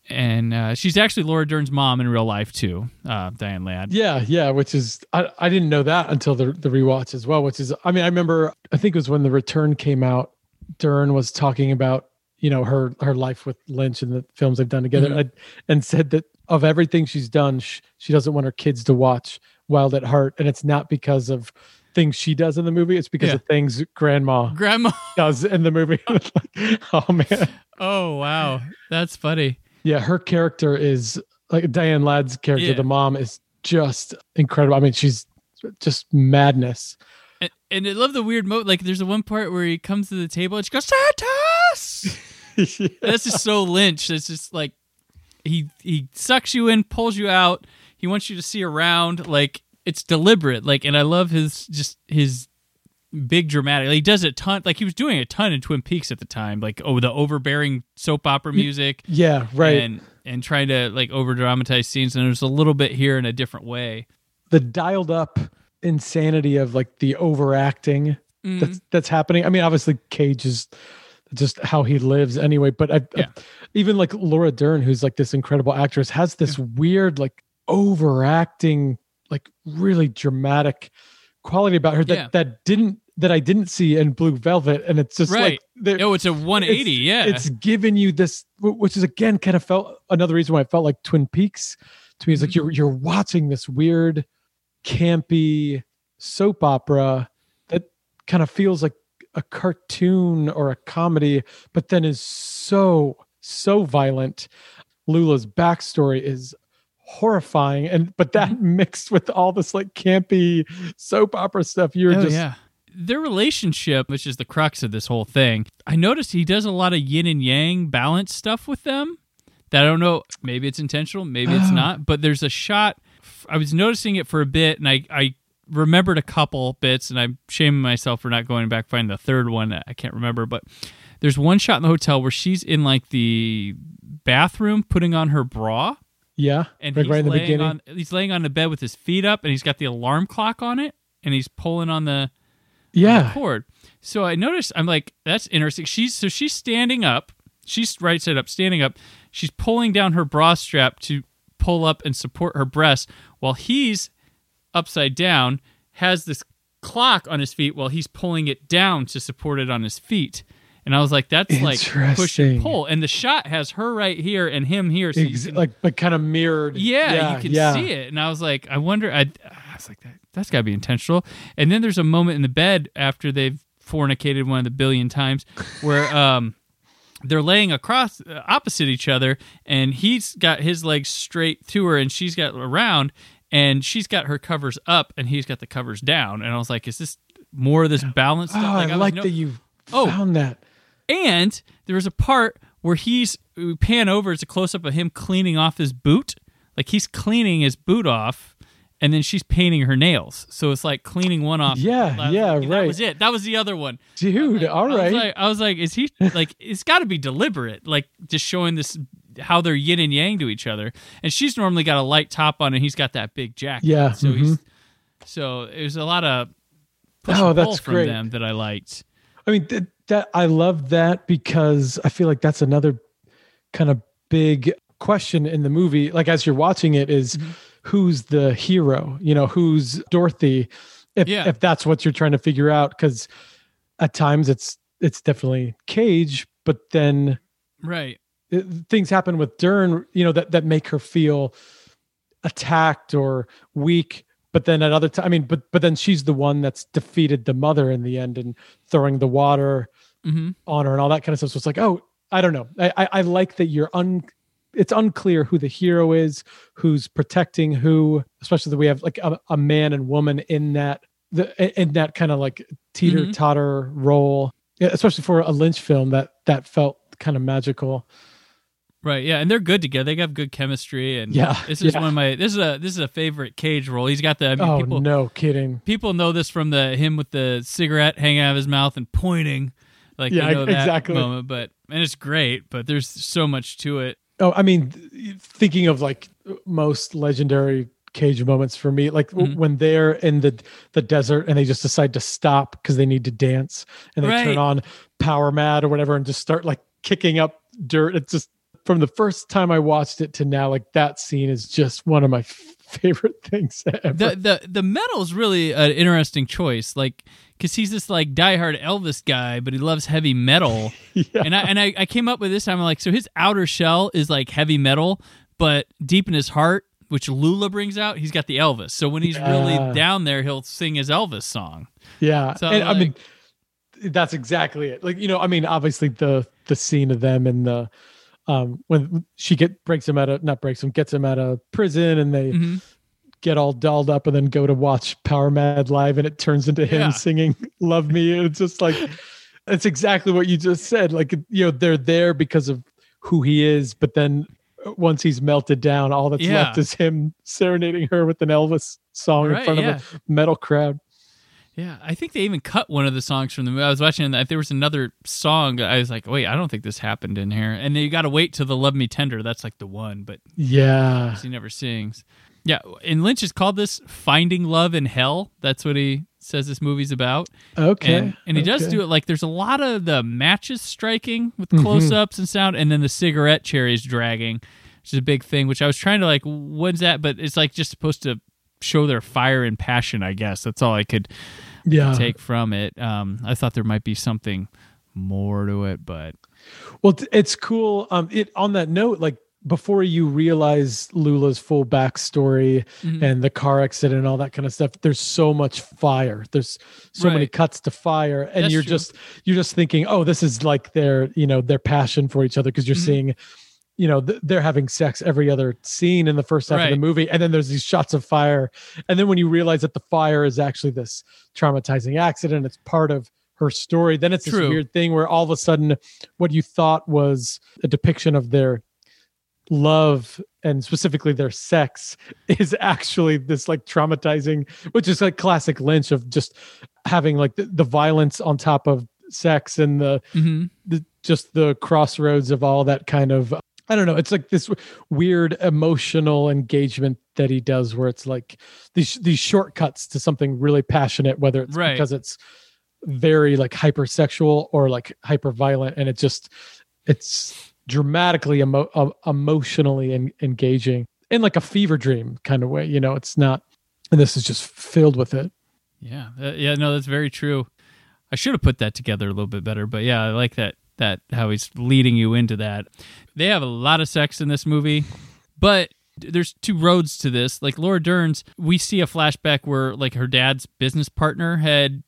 And she's actually Laura Dern's mom in real life too, Diane Ladd. Yeah, which is, I didn't know that until the rewatch as well, which is, I mean, I remember, I think it was when The Return came out, Dern was talking about, you know, her life with Lynch and the films they've done together, mm-hmm. and said that of everything she's done, she doesn't want her kids to watch Wild at Heart, and it's not because of things she does in the movie, it's because of things grandma does in the movie. Oh man! Oh wow, that's funny. Yeah, her character is like Diane Ladd's character. Yeah. The mom is just incredible. I mean, she's just madness. And I love the weird mode. Like, there's one part where he comes to the table and she goes, "Santos!" Yeah. That's just so Lynch. It's just like he sucks you in, pulls you out. He wants you to see around. Like, it's deliberate. Like, and I love his big dramatic. Like, he does a ton. Like, he was doing a ton in Twin Peaks at the time. Like, the overbearing soap opera music. Yeah, right. And trying to like over dramatize scenes. And there's a little bit here in a different way. The dialed up insanity of like the overacting that's happening. I mean, obviously Cage is just how he lives anyway. But I even like Laura Dern, who's like this incredible actress, has this weird like overacting, like really dramatic quality about her that I didn't see in Blue Velvet, and it's just like it's a 180. It's giving you this, which is again kind of felt another reason why it felt like Twin Peaks to me. It's like you're watching this weird, campy soap opera that kind of feels like a cartoon or a comedy, but then is so violent. Lula's backstory is horrifying, but that mixed with all this like campy soap opera stuff, their relationship, which is the crux of this whole thing. I noticed he does a lot of yin and yang balance stuff with them that I don't know, maybe it's intentional, maybe it's not, but there's a shot I was noticing it for a bit, and I remembered a couple bits, and I'm shaming myself for not going back finding the third one. I can't remember, but there's one shot in the hotel where she's in like the bathroom putting on her bra. Yeah, and like right in the beginning. He's laying on the bed with his feet up, and he's got the alarm clock on it, and he's pulling on the cord. So I noticed, I'm like, that's interesting. She's standing up. She's right side up, standing up. She's pulling down her bra strap to pull up and support her breasts, while he's upside down, has this clock on his feet while he's pulling it down to support it on his feet. And I was like, that's like push and pull. And the shot has her right here and him here. So but kind of mirrored. Yeah, you can see it. And I was like, I wonder, I was like, that's got to be intentional. And then there's a moment in the bed after they've fornicated one of the billion times where they're laying across opposite each other, and he's got his legs straight to her, and she's got around, and she's got her covers up, and he's got the covers down. And I was like, is this more of this balance stuff? Like, I found that. And there was a part where we pan over, it's a close-up of him cleaning off his boot. Like, he's cleaning his boot off, and then she's painting her nails. So it's like cleaning one off. Right. That was it. That was the other one. Dude, all right. I was like, is he, like, it's got to be deliberate, like, just showing this, how they're yin and yang to each other. And she's normally got a light top on, and he's got that big jacket. Yeah. So so it was a lot of push and pull from them that I liked. I mean, that I love that, because I feel like that's another kind of big question in the movie. Like, as you're watching it, is who's the hero? You know, who's Dorothy? If that's what you're trying to figure out, because at times it's definitely Cage, but then things happen with Dern, you know, that make her feel attacked or weak But then at other time, I mean, but then she's the one that's defeated the mother in the end and throwing the water on her and all that kind of stuff. So it's like, oh, I don't know. I like that you're it's unclear who the hero is, who's protecting who, especially that we have like a man and woman in that kind of like teeter totter role, yeah, especially for a Lynch film that felt kind of magical. Right, yeah, and they're good together. They have good chemistry, and this is a favorite Cage role. He's got the no kidding. People know this from him with the cigarette hanging out of his mouth and pointing, like that moment. And it's great, but there's so much to it. Oh, I mean, thinking of like most legendary Cage moments for me, like when they're in the desert and they just decide to stop because they need to dance, and they turn on Power Mad or whatever and just start like kicking up dirt. It's just, from the first time I watched it to now, like that scene is just one of my favorite things ever. The metal's really an interesting choice, like because he's this like diehard Elvis guy, but he loves heavy metal. Yeah. And I came up with this time, I'm like, so his outer shell is like heavy metal, but deep in his heart, which Lula brings out, he's got the Elvis. So when he's really down there, he'll sing his Elvis song. Yeah, so and like, I mean that's exactly it. Like I mean, obviously the scene of them and the. When she gets him out of prison, and they get all dolled up and then go to watch Power Mad live, and it turns into him singing Love Me. It's just like, it's exactly what you just said. Like, they're there because of who he is, but then once he's melted down, all that's left is him serenading her with an Elvis song in front of a metal crowd. Yeah, I think they even cut one of the songs from the movie. I was watching, and there was another song. I was like, wait, I don't think this happened in here. And then you got to wait till the Love Me Tender. That's like the one, but he never sings. Yeah, and Lynch has called this Finding Love in Hell. That's what he says this movie's about. Okay. And he does do it like there's a lot of the matches striking with close-ups and sound, and then the cigarette cherries dragging, which is a big thing, which I was trying to like, what's that? But it's like just supposed to show their fire and passion, I guess. That's all I could take from it. I thought there might be something more to it, but... Well, it's cool. On that note, like, before you realize Lula's full backstory and the car accident and all that kind of stuff, there's so much fire. There's so many cuts to fire. And that's you're just thinking, oh, this is like their, their passion for each other, because you're seeing... they're having sex every other scene in the first half of the movie. And then there's these shots of fire. And then when you realize that the fire is actually this traumatizing accident, it's part of her story. Then it's this weird thing where all of a sudden what you thought was a depiction of their love and specifically their sex is actually this like traumatizing, which is like classic Lynch of just having like the violence on top of sex and the crossroads of all that kind of, I don't know. It's like this weird emotional engagement that he does where it's like these shortcuts to something really passionate, whether it's because it's very like hypersexual or like hyperviolent, and it's dramatically emotionally engaging in like a fever dream kind of way. It's not, and this is just filled with it. Yeah. Yeah, no, that's very true. I should have put that together a little bit better, but yeah, I like that how he's leading you into that. They have a lot of sex in this movie, but there's two roads to this. Like Laura Dern's, we see a flashback where like her dad's business partner had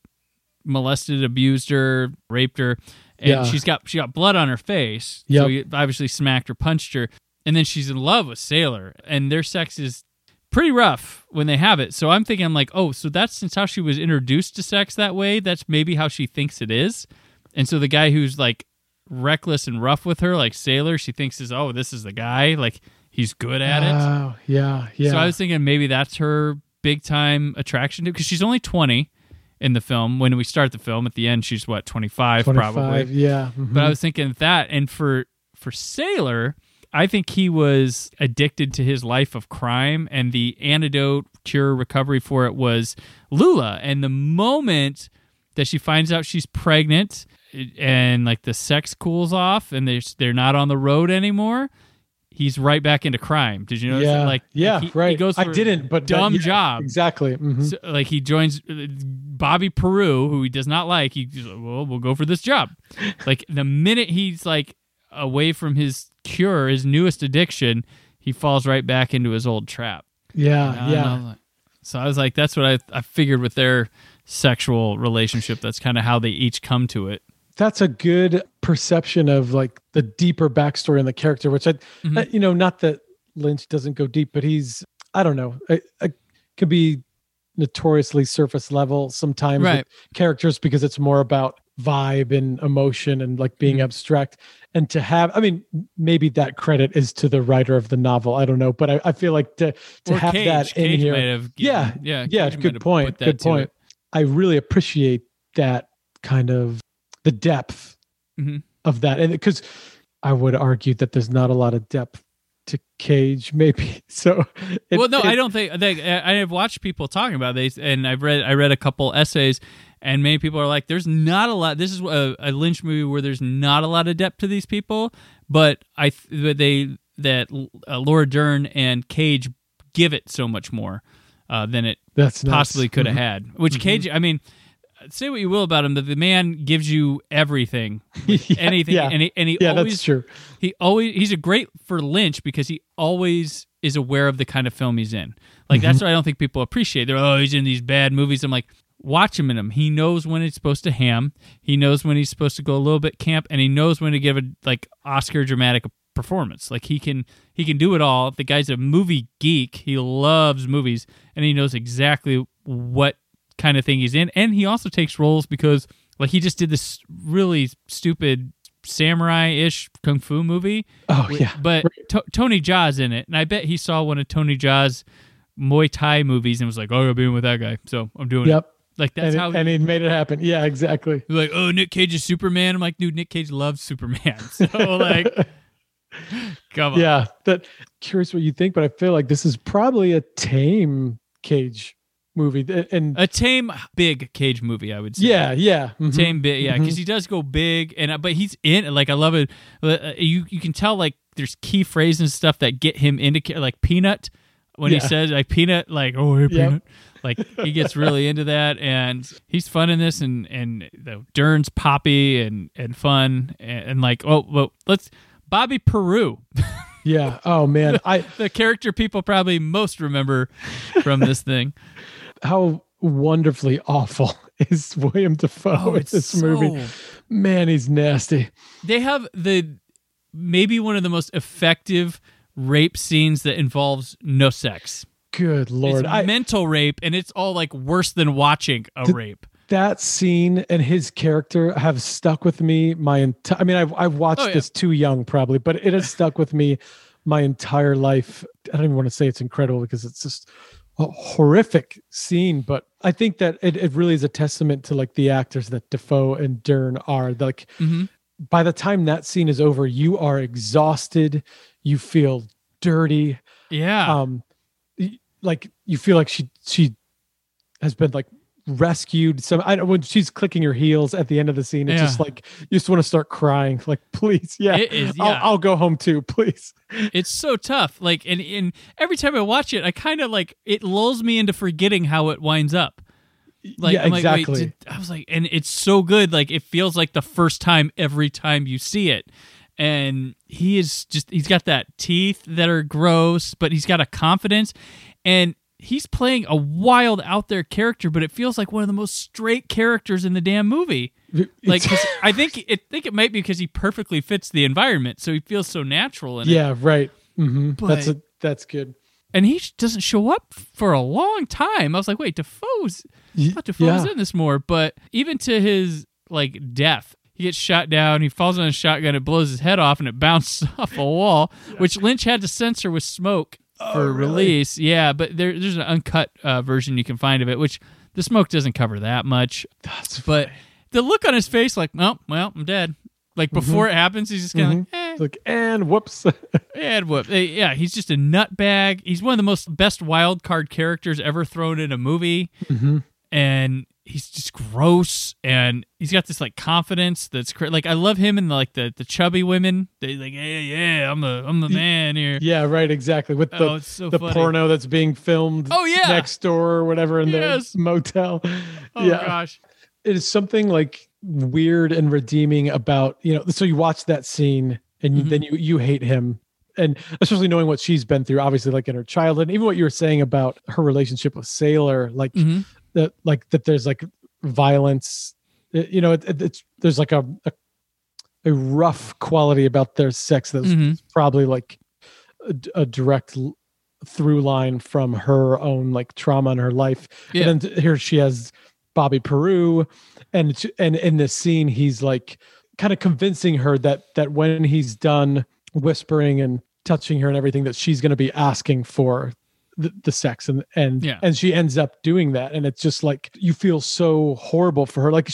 molested, abused her, raped her, and she got blood on her face. Yep. So he obviously smacked or punched her. And then she's in love with Sailor, and their sex is pretty rough when they have it. So I'm thinking, I'm like, oh, so that's since how she was introduced to sex that way, that's maybe how she thinks it is. And so the guy who's like reckless and rough with her, like Sailor, she thinks is, oh, this is the guy, like he's good at it. Oh, yeah. So I was thinking maybe that's her big time attraction to, because she's only 20 in the film. When we start the film, at the end, she's what, 25 probably. Yeah. Mm-hmm. But I was thinking that, and for Sailor, I think he was addicted to his life of crime, and the antidote, cure, recovery for it was Lula. And the moment that she finds out she's pregnant, and like the sex cools off and they're not on the road anymore, he's right back into crime. Did you notice that? He goes for job. Exactly. Mm-hmm. So, like he joins Bobby Peru, who he does not like. He's like, well, we'll go for this job. Like the minute he's like away from his cure, his newest addiction, he falls right back into his old trap. Yeah. So I was like, that's what I figured with their sexual relationship. That's kind of how they each come to it. That's a good perception of like the deeper backstory in the character, which I you know, not that Lynch doesn't go deep, but he's, I don't know, I could be notoriously surface level sometimes with characters because it's more about vibe and emotion and like being abstract. And to have, I mean, maybe that credit is to the writer of the novel. I don't know, but I feel like to have Cage, that in Cage here. Might have given, yeah. Good point. Good point. I really appreciate that kind of the depth of that, and because I would argue that there's not a lot of depth to Cage, maybe. So I don't think I have watched people talking about these, and I read a couple essays. And many people are like, there's not a lot. This is a Lynch movie where there's not a lot of depth to these people, but Laura Dern and Cage give it so much more than it possibly could have had. Which Cage, I mean, say what you will about him, but the man gives you everything, anything, and he always. That's true. He's a great for Lynch because he always is aware of the kind of film he's in. Like that's what I don't think people appreciate. They're he's in these bad movies. I'm like. Watch him in him. He knows when he's supposed to ham. He knows when he's supposed to go a little bit camp, and he knows when to give a like Oscar dramatic performance. Like he can do it all. The guy's a movie geek. He loves movies, and he knows exactly what kind of thing he's in. And he also takes roles because like he just did this really stupid samurai-ish kung fu movie. Oh yeah, but Tony Jaa's in it, and I bet he saw one of Tony Jaa's Muay Thai movies and was like, "Oh, I'll be in with that guy, so I'm doing it." Like that's how, and he made it happen. Yeah, exactly. Like, oh, Nick Cage is Superman. I'm like, dude, Nick Cage loves Superman. So like, come on. Yeah, curious what you think, but I feel like this is probably a tame Cage movie, and a tame big Cage movie. I would say. Yeah, tame big. Yeah, because he does go big, but he's in. Like, I love it. You can tell like there's key phrases and stuff that get him into like peanut when he says like peanut, like oh hey, peanut. Like he gets really into that, and he's fun in this, and the Dern's poppy and fun, and like let's Bobby Peru. Yeah. Oh man, the character people probably most remember from this thing. How wonderfully awful is Willem Dafoe in this movie? Man, he's nasty. They have maybe one of the most effective rape scenes that involves no sex. Good Lord. It's mental rape, and it's all like worse than watching rape. That scene and his character have stuck with me my entire... I mean, I've watched this too young probably, but it has stuck with me my entire life. I don't even want to say it's incredible because it's just a horrific scene, but I think that it really is a testament to like the actors that Dafoe and Dern are. Like by the time that scene is over, you are exhausted. You feel dirty. Yeah. Like you feel like she has been like rescued. So when she's clicking her heels at the end of the scene, it's just like you just want to start crying. Like please, it is, I'll go home too, please. It's so tough. Like and every time I watch it, I kind of like it lulls me into forgetting how it winds up. Like yeah, exactly. Like, I was like, and it's so good. Like it feels like the first time every time you see it. And he is he's got that teeth that are gross, but he's got a confidence. And he's playing a wild out there character, but it feels like one of the most straight characters in the damn movie. Like I think it might be because he perfectly fits the environment, so he feels so natural in it. Yeah, right. Mm-hmm. But, that's good. And he doesn't show up for a long time. I was like, wait, Defoe's in this more, but even to his like death. He gets shot down, he falls on a shotgun, it blows his head off, and it bounces off a wall, which Lynch had to censor with smoke for release. Yeah, but there's an uncut version you can find of it, which the smoke doesn't cover that much. But the look on his face, like, oh, well, I'm dead. Like, before it happens, he's just kind of like, eh. Like, and whoops. Yeah, he's just a nutbag. He's one of the best wild card characters ever thrown in a movie. And... he's just gross, and he's got this like confidence that's like I love him and like the chubby women. They like, yeah, I'm the man here. Yeah, right, exactly. With the porno that's being filmed next door or whatever in their motel. Oh gosh, it is something like weird and redeeming about, you know. So you watch that scene, and then you hate him, And especially knowing what she's been through, obviously, like in her childhood, and even what you were saying about her relationship with Sailor, like mm-hmm. that, like that there's like violence, you know, it's there's like a rough quality about their sex that's mm-hmm. probably like a direct through line from her own like trauma in her life. Yeah. And then here she has Bobby Peru, and in this scene he's like kind of convincing her that when he's done whispering and touching her and everything, that she's going to be asking for the sex, and she ends up doing that. And it's just like, you feel so horrible for her. Like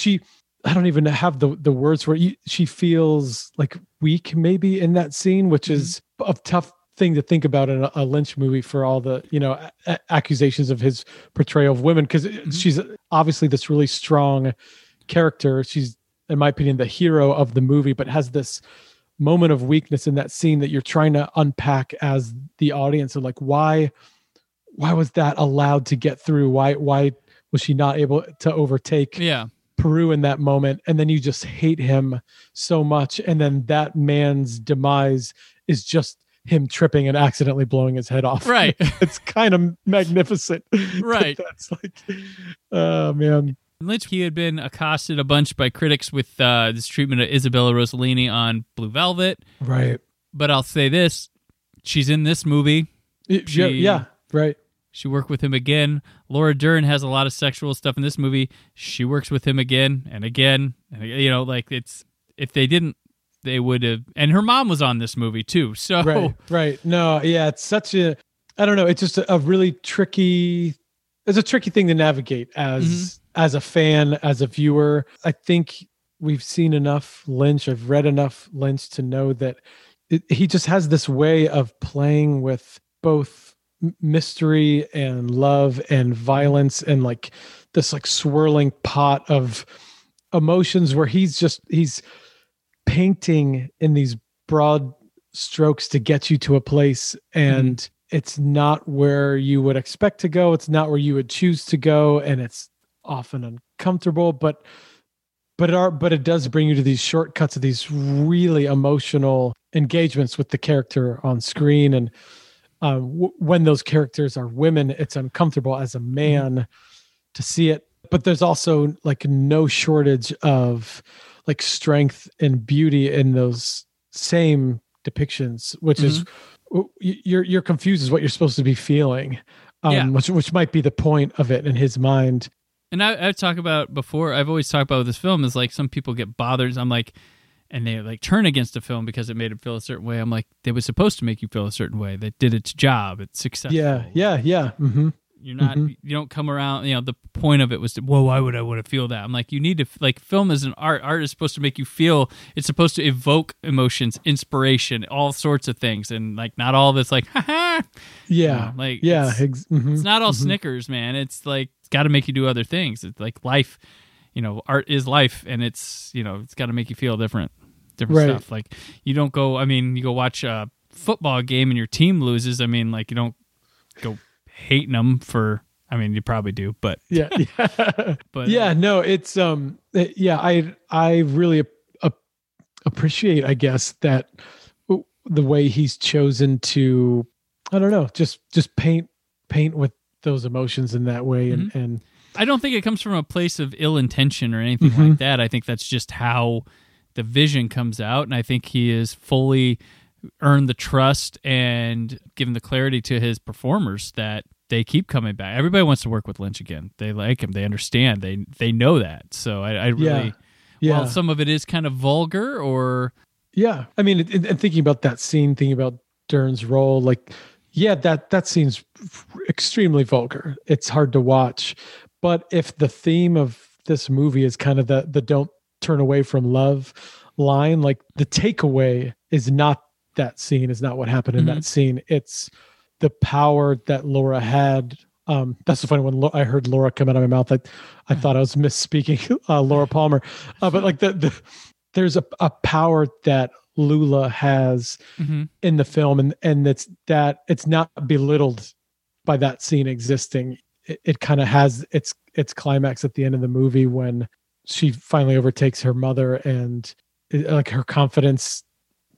I don't even have the words for it. She feels like weak maybe in that scene, which is a tough thing to think about in a Lynch movie, for all the, you know, accusations of his portrayal of women. Cause she's obviously this really strong character. She's, in my opinion, the hero of the movie, but has this moment of weakness in that scene that you're trying to unpack as the audience of like, why was that allowed to get through? Why was she not able to overtake Peru in that moment? And then you just hate him so much. And then that man's demise is just him tripping and accidentally blowing his head off. Right. It's kind of magnificent. Right. That's like, oh man. Lynch, he had been accosted a bunch by critics with this treatment of Isabella Rossellini on Blue Velvet. Right. But I'll say this, she's in this movie. Right. She worked with him again. Laura Dern has a lot of sexual stuff in this movie. She works with him again and again. And, you know, like it's, if they didn't, they would have. And her mom was on this movie too. So right. No, yeah, it's such a, I don't know. It's just a really tricky. It's a tricky thing to navigate as a fan, as a viewer. I think we've seen enough Lynch. I've read enough Lynch to know that he just has this way of playing with both mystery and love and violence and like this like swirling pot of emotions, where he's painting in these broad strokes to get you to a place, and it's not where you would expect to go, it's not where you would choose to go, and it's often uncomfortable, but it does bring you to these shortcuts of these really emotional engagements with the character on screen. And when those characters are women, it's uncomfortable as a man to see it. But there's also like no shortage of like strength and beauty in those same depictions, which is you're confused as what you're supposed to be feeling, which might be the point of it in his mind. And I've talked about before. I've always talked about this film is like some people get bothered. I'm like, and they like turn against a film because it made them feel a certain way. I'm like, they was supposed to make you feel a certain way. That did its job. It's successful. Yeah. Mm-hmm. You're not. Mm-hmm. You don't come around. You know, the point of it was to. Whoa, why would I want to feel that? I'm like, you need to like. Film is an art. Art is supposed to make you feel. It's supposed to evoke emotions, inspiration, all sorts of things, and like not all of it's like, ha ha. Yeah. You know, like yeah. It's not all Snickers, man. It's like it's got to make you do other things. It's like life. You know, art is life, and it's, you know, it's got to make you feel different right. stuff. Like you don't go, I mean, you go watch a football game and your team loses. I mean, like you don't go hating them for, I mean, you probably do, but yeah. But yeah, no, it's, yeah, I really appreciate, I guess, that the way he's chosen to, I don't know, just paint with those emotions in that way. And, and I don't think it comes from a place of ill intention or anything like that. I think that's just how the vision comes out. And I think he has fully earned the trust and given the clarity to his performers that they keep coming back. Everybody wants to work with Lynch again. They like him. They understand. They know that. So I really, while some of it is kind of vulgar or... Yeah. I mean, and thinking about that scene, thinking about Dern's role, like, yeah, that scene's extremely vulgar. It's hard to watch. But if the theme of this movie is kind of the don't turn away from love line, like the takeaway is not that scene, is not what happened in that scene. It's the power that Laura had. That's the funny one. I heard Laura come out of my mouth. I thought I was misspeaking Laura Palmer. But like there's a power that Lula has in the film, and it's not belittled by that scene existing. It kind of has its climax at the end of the movie when she finally overtakes her mother, and like her confidence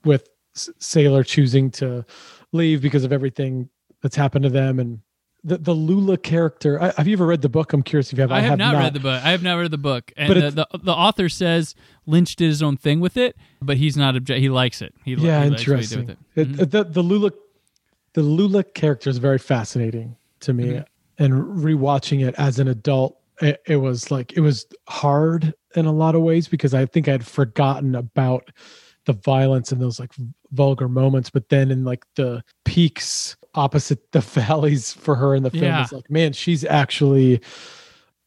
with Sailor choosing to leave because of everything that's happened to them. And the Lula character, have you ever read the book? I'm curious if you have. I have not read the book. I have not read the book. And but the author says Lynch did his own thing with it, but he's not he likes it. He likes what he did with it. Mm-hmm. The Lula character is very fascinating to me, mm-hmm. and rewatching it as an adult, it was hard in a lot of ways because I think I had forgotten about the violence and those like vulgar moments, but then in like the peaks opposite the valleys for her in the film, it's like, man, she's actually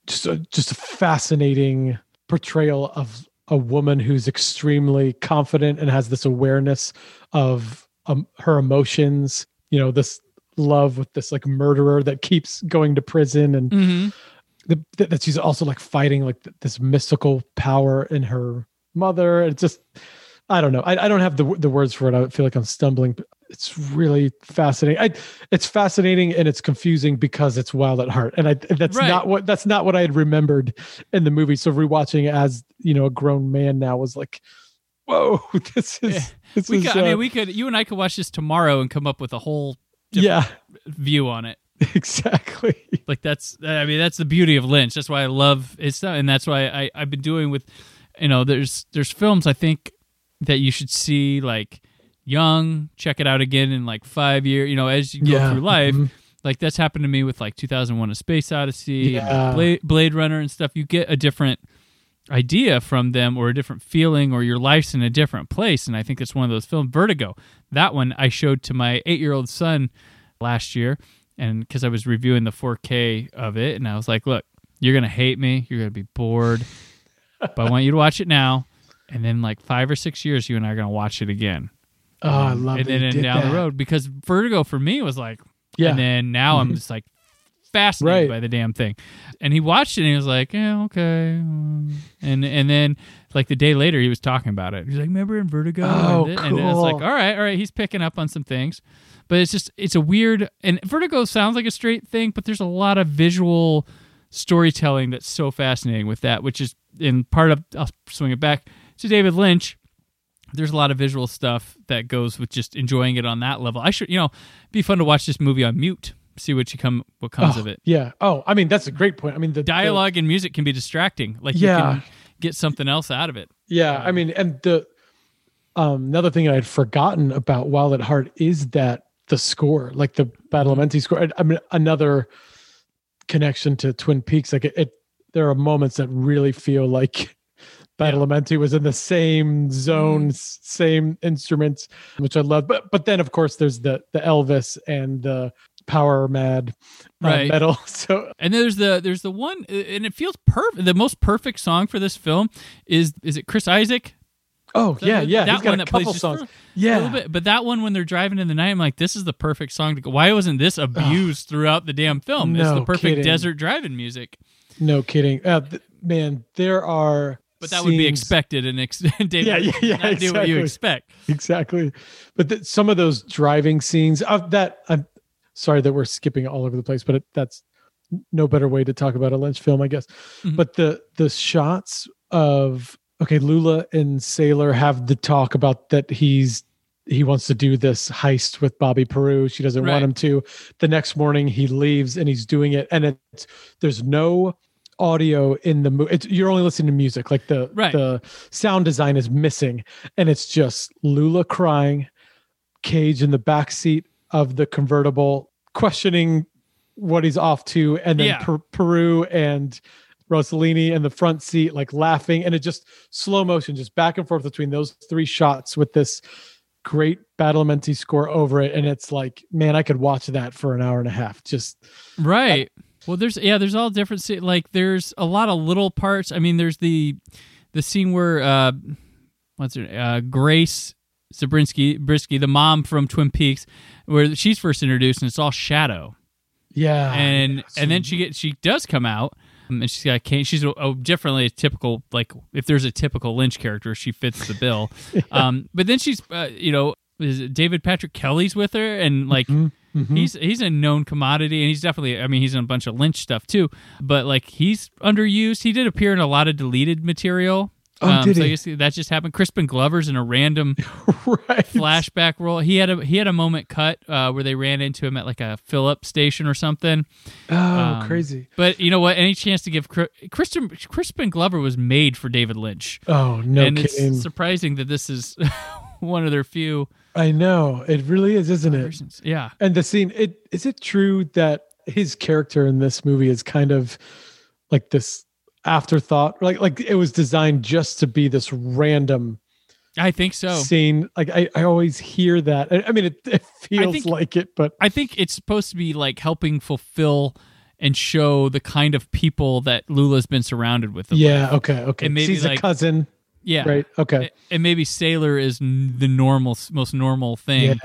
just a fascinating portrayal of a woman who's extremely confident and has this awareness of her emotions, you know, this love with this like murderer that keeps going to prison, and mm-hmm. That she's also like fighting like this mystical power in her mother. It's just, I don't know. I don't have the words for it. I feel like I'm stumbling. It's really fascinating. It's fascinating and it's confusing because it's Wild at Heart, and that's not what I had remembered in the movie. So rewatching it as, you know, a grown man now was like, whoa, this is. Yeah. You and I could watch this tomorrow and come up with a whole different view on it. Exactly. Like that's the beauty of Lynch. That's why I love his stuff, and that's why I've been doing with, you know, there's films I think that you should see like young, check it out again in like 5 years, you know, as you go through life. Mm-hmm. Like that's happened to me with like 2001: A Space Odyssey, and Blade Runner and stuff. You get a different idea from them, or a different feeling, or your life's in a different place. And I think it's one of those films. Vertigo, that one I showed to my 8-year-old son last year, and because I was reviewing the 4K of it, and I was like, look, you're going to hate me, you're going to be bored, but I want you to watch it now, and then like 5 or 6 years, you and I are going to watch it again. Oh, I love it. And then down the road, because Vertigo for me was like, and then now I'm just like fascinated by the damn thing. And he watched it and he was like, yeah, okay. And then like the day later, he was talking about it. He's like, remember in Vertigo? Oh, cool. And it's like, all right, he's picking up on some things. But it's just, it's a weird, and Vertigo sounds like a straight thing, but there's a lot of visual storytelling that's so fascinating with that, which is in part of, I'll swing it back to David Lynch. There's a lot of visual stuff that goes with just enjoying it on that level. I should, you know, be fun to watch this movie on mute, see what comes of it. Yeah. Oh, I mean, that's a great point. I mean, the dialogue and music can be distracting. Like you can get something else out of it. Yeah. I mean, and the, another thing I had forgotten about Wild at Heart is that the score, like the Badalamenti score. I mean, another connection to Twin Peaks. Like there are moments that really feel like Badalamenti was in the same zone, same instruments, which I love. But then of course there's the Elvis and the power mad metal. So and there's the one, and it feels perfect. The most perfect song for this film is it Chris Isaac? Oh, yeah. He's got a couple songs. Yeah. A little bit, but that one when they're driving in the night, I'm like, this is the perfect song to go. Why wasn't this abused throughout the damn film? No, it's the perfect desert driving music. No kidding. Man, there are. But that would be expected. And David exactly. Do what you expect. Exactly. But some of those driving scenes, I'm sorry that we're skipping all over the place, but that's no better way to talk about a Lynch film, I guess. Mm-hmm. But the shots of. Okay, Lula and Sailor have the talk about that he wants to do this heist with Bobby Peru. She doesn't want him to. The next morning he leaves and he's doing it, and there's no audio in the movie. You're only listening to music. Like the sound design is missing, and it's just Lula crying, Cage in the backseat of the convertible questioning what he's off to, and then Peru and Rossellini in the front seat, like laughing, and it just slow motion, just back and forth between those three shots with this great Badalamenti score over it. And it's like, man, I could watch that for an hour and a half. Just there's all different. Like there's a lot of little parts. I mean, there's the scene where what's her Grace Zabriskie, the mom from Twin Peaks, where she's first introduced, and it's all shadow. Yeah, and then she does come out. And she's got a typical, like if there's a typical Lynch character, she fits the bill. But then she's, David Patrick Kelly's with her, and like he's a known commodity, and he's definitely, I mean, he's in a bunch of Lynch stuff too, but like he's underused. He did appear in a lot of deleted material. So you see that just happened. Crispin Glover's in a random flashback role. He had a moment cut where they ran into him at like a fill-up station or something. Oh, crazy! But you know what? Any chance to give Crispin Glover was made for David Lynch. Oh no! And kidding. It's surprising that this is one of their few. I know it really is, isn't it? Versions. Yeah. And the scene. Is it true that his character in this movie is kind of like this afterthought, like it was designed just to be this random? I think so. Scene, like I always hear that. I mean, it feels like it, but I think it's supposed to be like helping fulfill and show the kind of people that Lula's been surrounded with. Yeah. Life. Okay. And maybe she's like a cousin. Yeah. Right. Okay. And maybe Sailor is the most normal thing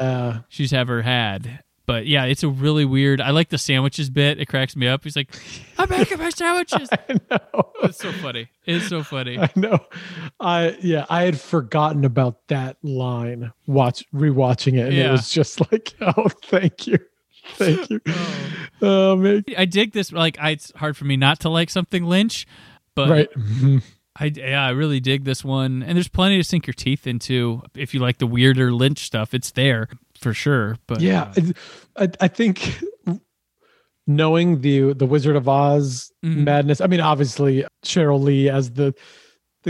she's ever had. But yeah, it's a really weird. I like the sandwiches bit. It cracks me up. He's like, "I'm making my sandwiches." I know. It's so funny. It's so funny. I know. I had forgotten about that line. Rewatching it, and it was just like, "Oh, thank you, thank you." Oh man, I dig this. Like, it's hard for me not to like something Lynch, but right. I really dig this one. And there's plenty to sink your teeth into if you like the weirder Lynch stuff. It's there. For sure, but yeah, I think knowing the Wizard of Oz madness. I mean, obviously Cheryl Lee as the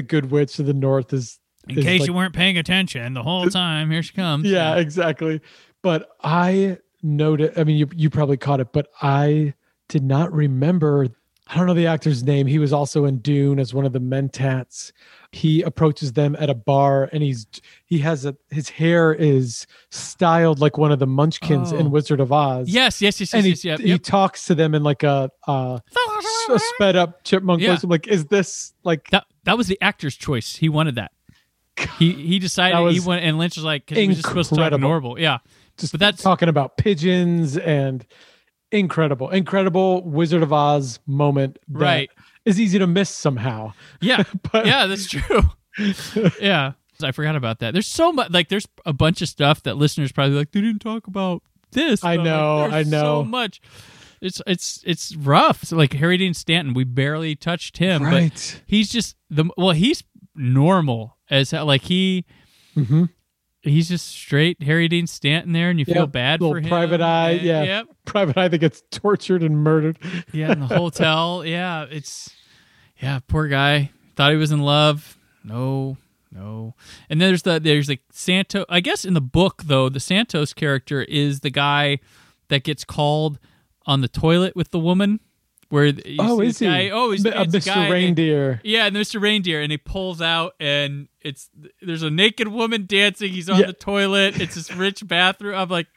Good Witch of the North is. In case you weren't paying attention the whole time, here she comes. Yeah, exactly. But I noticed. I mean, you probably caught it, but I did not remember. I don't know the actor's name. He was also in Dune as one of the Mentats. He approaches them at a bar, and his hair is styled like one of the Munchkins in Wizard of Oz. Yes. And he talks to them in like a sped up chipmunk voice. I'm like, is this like that was the actor's choice? He wanted that. He decided he went, and Lynch was like, because he was just supposed to talk normal. Yeah, but that's talking about pigeons and incredible Wizard of Oz moment. Right. Is easy to miss somehow. Yeah. But, yeah, that's true. Yeah. I forgot about that. There's so much, like there's a bunch of stuff that listeners probably like, they didn't talk about this. I know. So much. It's rough. So like Harry Dean Stanton, we barely touched him, but he's just he's normal as hell. Like he's just straight Harry Dean Stanton there, and you feel bad for him. Private Eye, Private Eye that gets tortured and murdered. Yeah, in the hotel. Yeah, poor guy. Thought he was in love. No. And then there's the Santos. I guess in the book though, the Santos character is the guy that gets called on the toilet with the woman. Where is he? Guy, oh, he's Mr. Guy, Reindeer. Mr. Reindeer, and he pulls out, and there's a naked woman dancing. He's on the toilet. It's this rich bathroom. I'm like,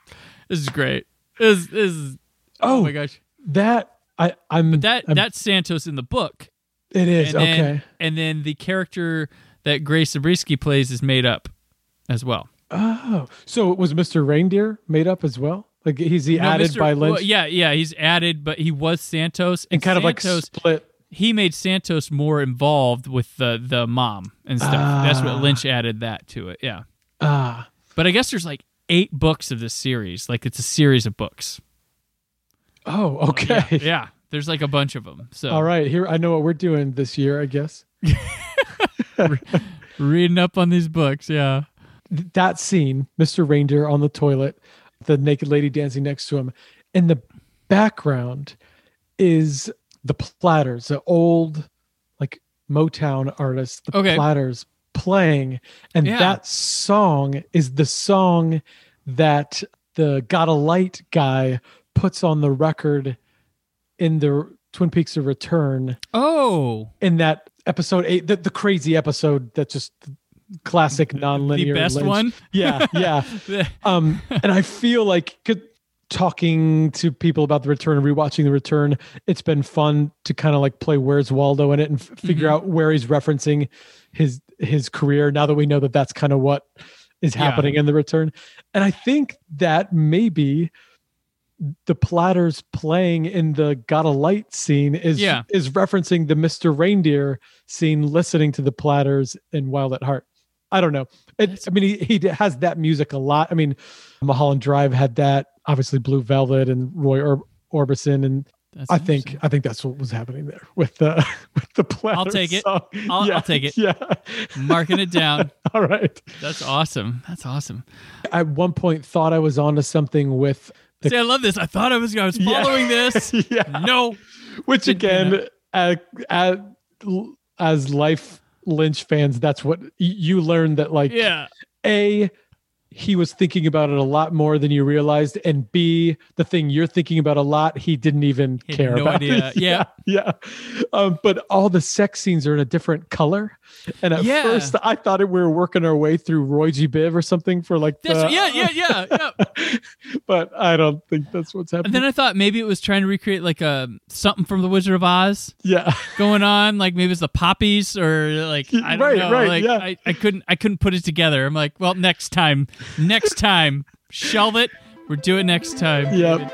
this is great. This is oh my gosh, that I'm. But that's Santos in the book. It is and then the character that Grace Zabriskie plays is made up as well. Oh, so was Mr. Reindeer made up as well? Like added by Lynch? Well, yeah, he's added, but he was Santos. And kind of like split. He made Santos more involved with the mom and stuff. That's what Lynch added that to it, yeah. But I guess there's like 8 books of this series. Like it's a series of books. Oh, okay. Yeah, there's like a bunch of them. So. All right, here I know what we're doing this year, I guess. Reading up on these books, yeah. That scene, Mr. Reindeer on the toilet, the naked lady dancing next to him. In the background is the Platters, the old like Motown artist, the Platters playing. And that song is the song that the Gotta Light guy puts on the record in the Twin Peaks The Return. Oh. In that episode 8, the crazy episode that just... classic non-linear, the best Lynch one. Yeah And I feel like talking to people about The Return and rewatching The Return, it's been fun to kind of like play Where's Waldo in it and figure out where he's referencing his career now that we know that that's kind of what is happening in The Return. And I think that maybe the Platters playing in the Gotta Light scene is referencing the Mr. Reindeer scene, listening to the Platters in Wild at Heart. I don't know. I mean, he has that music a lot. I mean, Mulholland Drive had that. Obviously, Blue Velvet and Roy Orbison and I think that's what was happening there with the platter. I'll take it. I'll take it. Yeah, marking it down. All right, that's awesome. That's awesome. At one point, thought I was onto something with. See, I love this. I thought I was following this. Yeah. No, which again, as life Lynch fans, that's what you learn that like. Yeah. A, he was thinking about it a lot more than you realized, and B, the thing you're thinking about a lot, he didn't even care about. No idea. Yeah. But all the sex scenes are in a different color, and at first I thought we were working our way through Roy G. Biv or something for like the... Yeah. But I don't think that's what's happening. And then I thought maybe it was trying to recreate like a something from The Wizard of Oz. Yeah, going on like maybe it's the poppies or like I don't know. Right. Like, yeah. I couldn't put it together. I'm like, well, next time. Shelve it. We'll do it next time. Yep.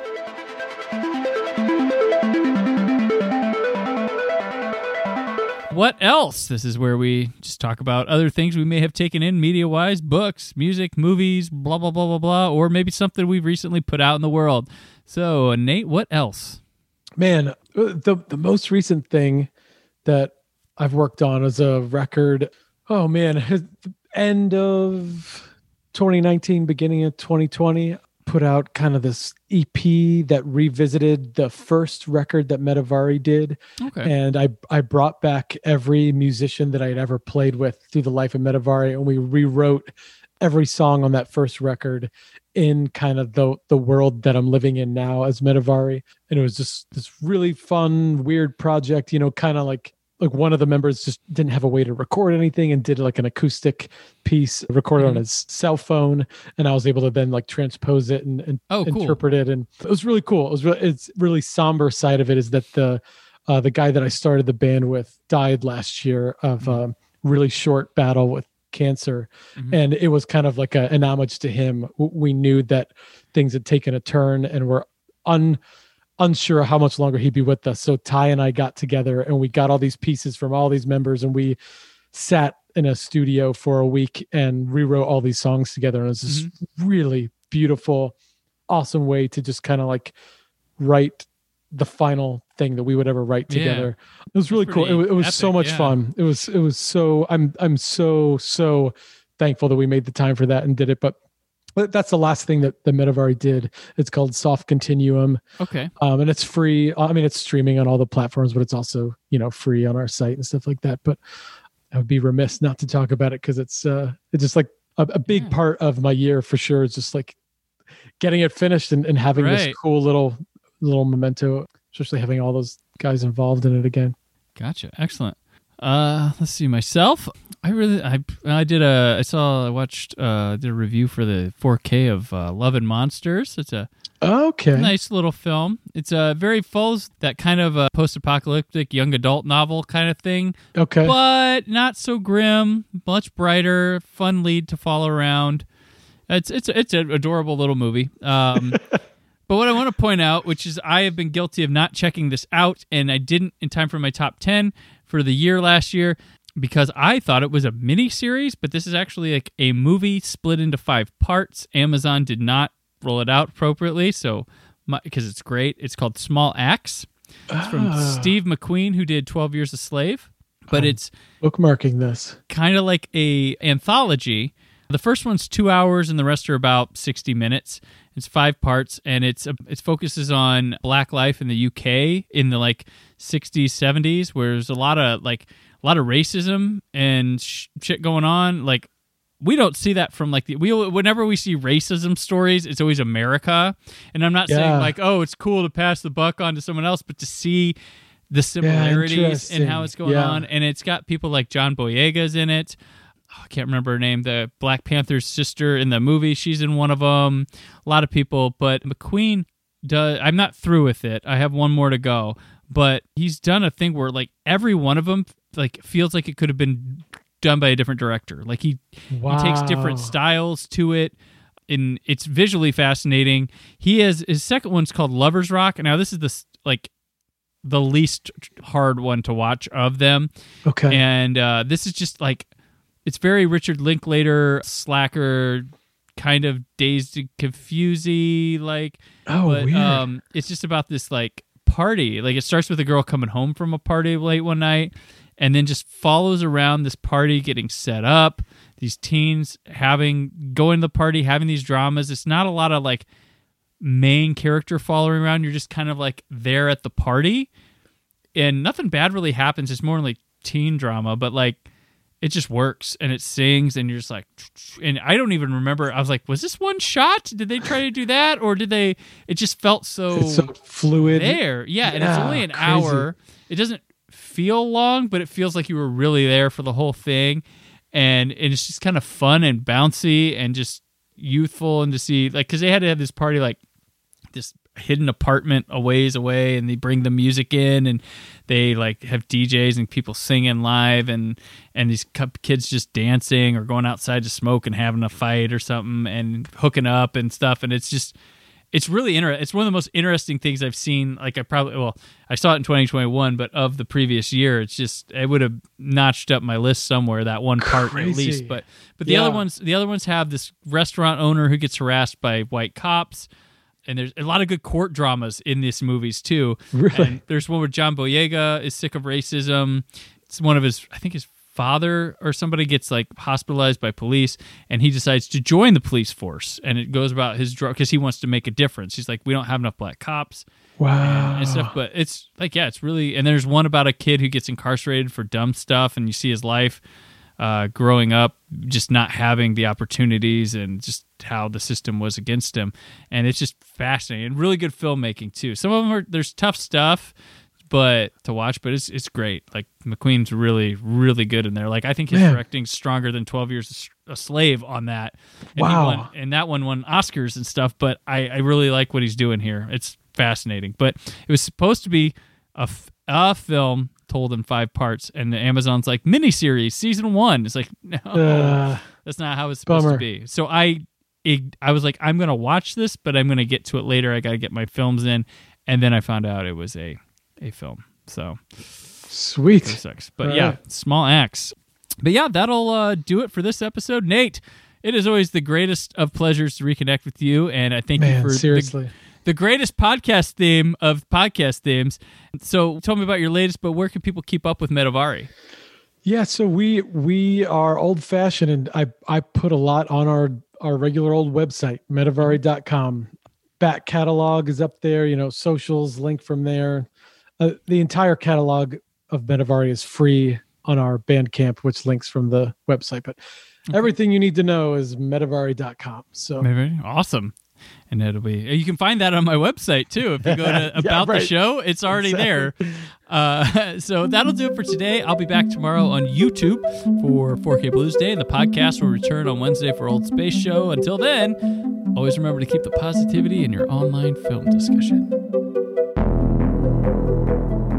What else? This is where we just talk about other things we may have taken in media-wise, books, music, movies, blah, blah, blah, blah, blah, or maybe something we've recently put out in the world. So, Nate, what else? Man, the most recent thing that I've worked on is a record. Oh, man. End of 2019, beginning of 2020, put out kind of this EP that revisited the first record that Metavari did. Okay. And I brought back every musician that I had ever played with through the life of Metavari, and we rewrote every song on that first record in kind of the world that I'm living in now as Metavari. And it was just this really fun, weird project, you know, kind of like one of the members just didn't have a way to record anything and did like an acoustic piece recorded on his cell phone. And I was able to then like transpose it and interpret it. And it was really cool. It's really somber side of it is that the guy that I started the band with died last year of a really short battle with cancer. Mm-hmm. And it was kind of like an homage to him. We knew that things had taken a turn and were unsure how much longer he'd be with us. So Ty and I got together and we got all these pieces from all these members and we sat in a studio for a week and rewrote all these songs together. And it was this really beautiful, awesome way to just kind of like write the final thing that we would ever write together. Yeah. It was really cool. It was epic, so much fun. It was so, I'm so thankful that we made the time for that and did it. But that's the last thing that the Metavari did. It's called Soft Continuum. Okay. And it's free. I mean, it's streaming on all the platforms, but it's also, you know, free on our site and stuff like that. But I would be remiss not to talk about it because it's just like a big part of my year for sure. It's just like getting it finished and having this cool little memento, especially having all those guys involved in it again. Gotcha. Excellent. Let's see. Myself, I did a review for the 4K of Love and Monsters. It's a nice little film. It's a very full, that kind of a post-apocalyptic young adult novel kind of thing. Okay, but not so grim. Much brighter, fun lead to follow around. It's an adorable little movie. But what I want to point out, which is I have been guilty of not checking this out, and I didn't in time for my top 10 for the year last year, because I thought it was a mini series, but this is actually like a movie split into 5 parts. Amazon did not roll it out appropriately, so because it's great. It's called Small Axe. It's from Steve McQueen, who did 12 Years a Slave, but it's bookmarking this kind of like a anthology. The first one's 2 hours, and the rest are about 60 minutes. It's 5 parts, and it focuses on Black life in the UK in the like 60s, 70s, where there's a lot of racism and shit going on. Like, we don't see that from like whenever we see racism stories, it's always America. And I'm not saying like, oh, it's cool to pass the buck on to someone else, but to see the similarities and how it's going on, and it's got people like John Boyega's in it. I can't remember her name, the Black Panther's sister in the movie. She's in one of them. A lot of people, but McQueen does. I'm not through with it. I have one more to go, but he's done a thing where like every one of them like feels like it could have been done by a different director. Like he takes different styles to it, and it's visually fascinating. He has his second one's called Lover's Rock. Now this is the least hard one to watch of them. Okay, and this is just like. It's very Richard Linklater, slacker, kind of dazed and confusey. Like, it's just about this like party. Like, it starts with a girl coming home from a party late one night and then just follows around this party getting set up, these teens going to the party, having these dramas. It's not a lot of, like, main character following around. You're just kind of, like, there at the party. And nothing bad really happens. It's more like teen drama, but, like, it just works, and it sings, and you're just like... And I don't even remember. I was like, was this one shot? Did they try to do that? Or did they... It just felt so... It's so fluid. There. Yeah, and it's only an hour. It doesn't feel long, but it feels like you were really there for the whole thing. And it's just kind of fun and bouncy and just youthful, and to see... like, because they had to have this party, like, this hidden apartment a ways away, and they bring the music in, and they, like, have DJs and people singing live, and these kids just dancing or going outside to smoke and having a fight or something and hooking up and stuff. And it's just, it's really interesting. It's one of the most interesting things I've seen. Like, I saw it in 2021, but of the previous year, it's just, it would have notched up my list somewhere, that one part. Crazy. At least. But the other ones have this restaurant owner who gets harassed by white cops. And there's a lot of good court dramas in these movies, too. Really? And there's one where John Boyega is sick of racism. It's one of his, I think his father or somebody gets, like, hospitalized by police, and he decides to join the police force. And it goes about his drug, because he wants to make a difference. He's like, we don't have enough black cops. Wow. And stuff. But it's like, yeah, it's really, and there's one about a kid who gets incarcerated for dumb stuff, and you see his life growing up, just not having the opportunities, and just how the system was against him. And it's just fascinating, and really good filmmaking too. Some of them are, there's tough stuff, but to watch, but it's great. Like, McQueen's really, really good in there. Like, I think his directing's stronger than 12 Years a Slave on that. And wow. That one won Oscars and stuff, but I really like what he's doing here. It's fascinating. But it was supposed to be a film told in 5 parts, and the Amazon's like, miniseries season 1. It's like, no, that's not how it's supposed to be. So I was like, I'm gonna watch this, but I'm gonna get to it later. I gotta get my films in, and then I found out it was a film. So sweet, it sucks. But all right. Small acts. But yeah, that'll do it for this episode, Nate. It is always the greatest of pleasures to reconnect with you, and I thank you for seriously. The greatest podcast theme of podcast themes. So tell me about your latest, but where can people keep up with Metavari? Yeah, so we are old-fashioned, and I put a lot on our regular old website, metavari.com. Back catalog is up there, socials, link from there. The entire catalog of Metavari is free on our Bandcamp, which links from the website. But everything you need to know is metavari.com. So awesome. And it'll be, you can find that on my website too. If you go to about the show, it's already there. So that'll do it for today. I'll be back tomorrow on YouTube for 4K Blues Day, and the podcast will return on Wednesday for Old Space Show. Until then, always remember to keep the positivity in your online film discussion.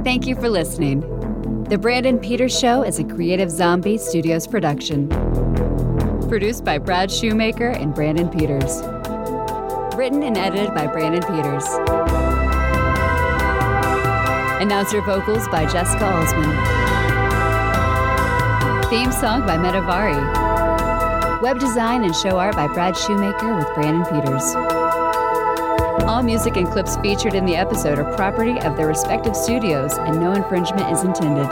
Thank you for listening. The Brandon Peters Show is a Creative Zombie Studios production, produced by Brad Shoemaker and Brandon Peters. Written and edited by Brandon Peters. Announcer vocals by Jessica Alsman. Theme song by Metavari. Web design and show art by Brad Shoemaker with Brandon Peters. All music and clips featured in the episode are property of their respective studios, and no infringement is intended.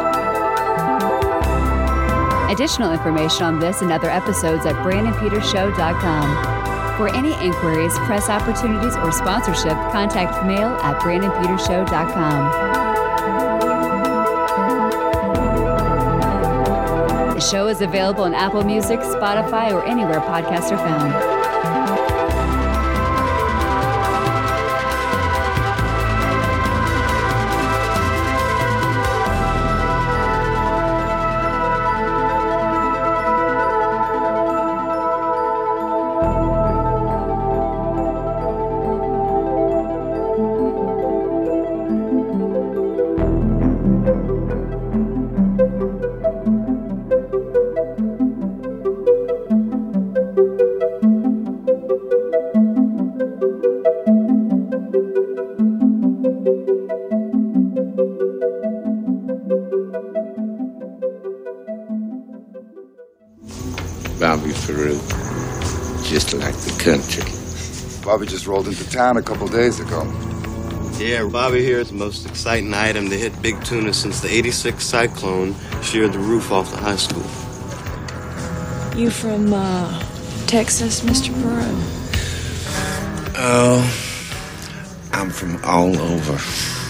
Additional information on this and other episodes at brandonpetersshow.com. For any inquiries, press opportunities, or sponsorship, contact mail@brandonpetersshow.com. The show is available on Apple Music, Spotify, or anywhere podcasts are found. Just rolled into town a couple days ago. Yeah, Bobby here is the most exciting item to hit Big Tuna since the 86 cyclone sheared the roof off the high school. You from, Texas, Mr. Burrow? Oh, I'm from all over.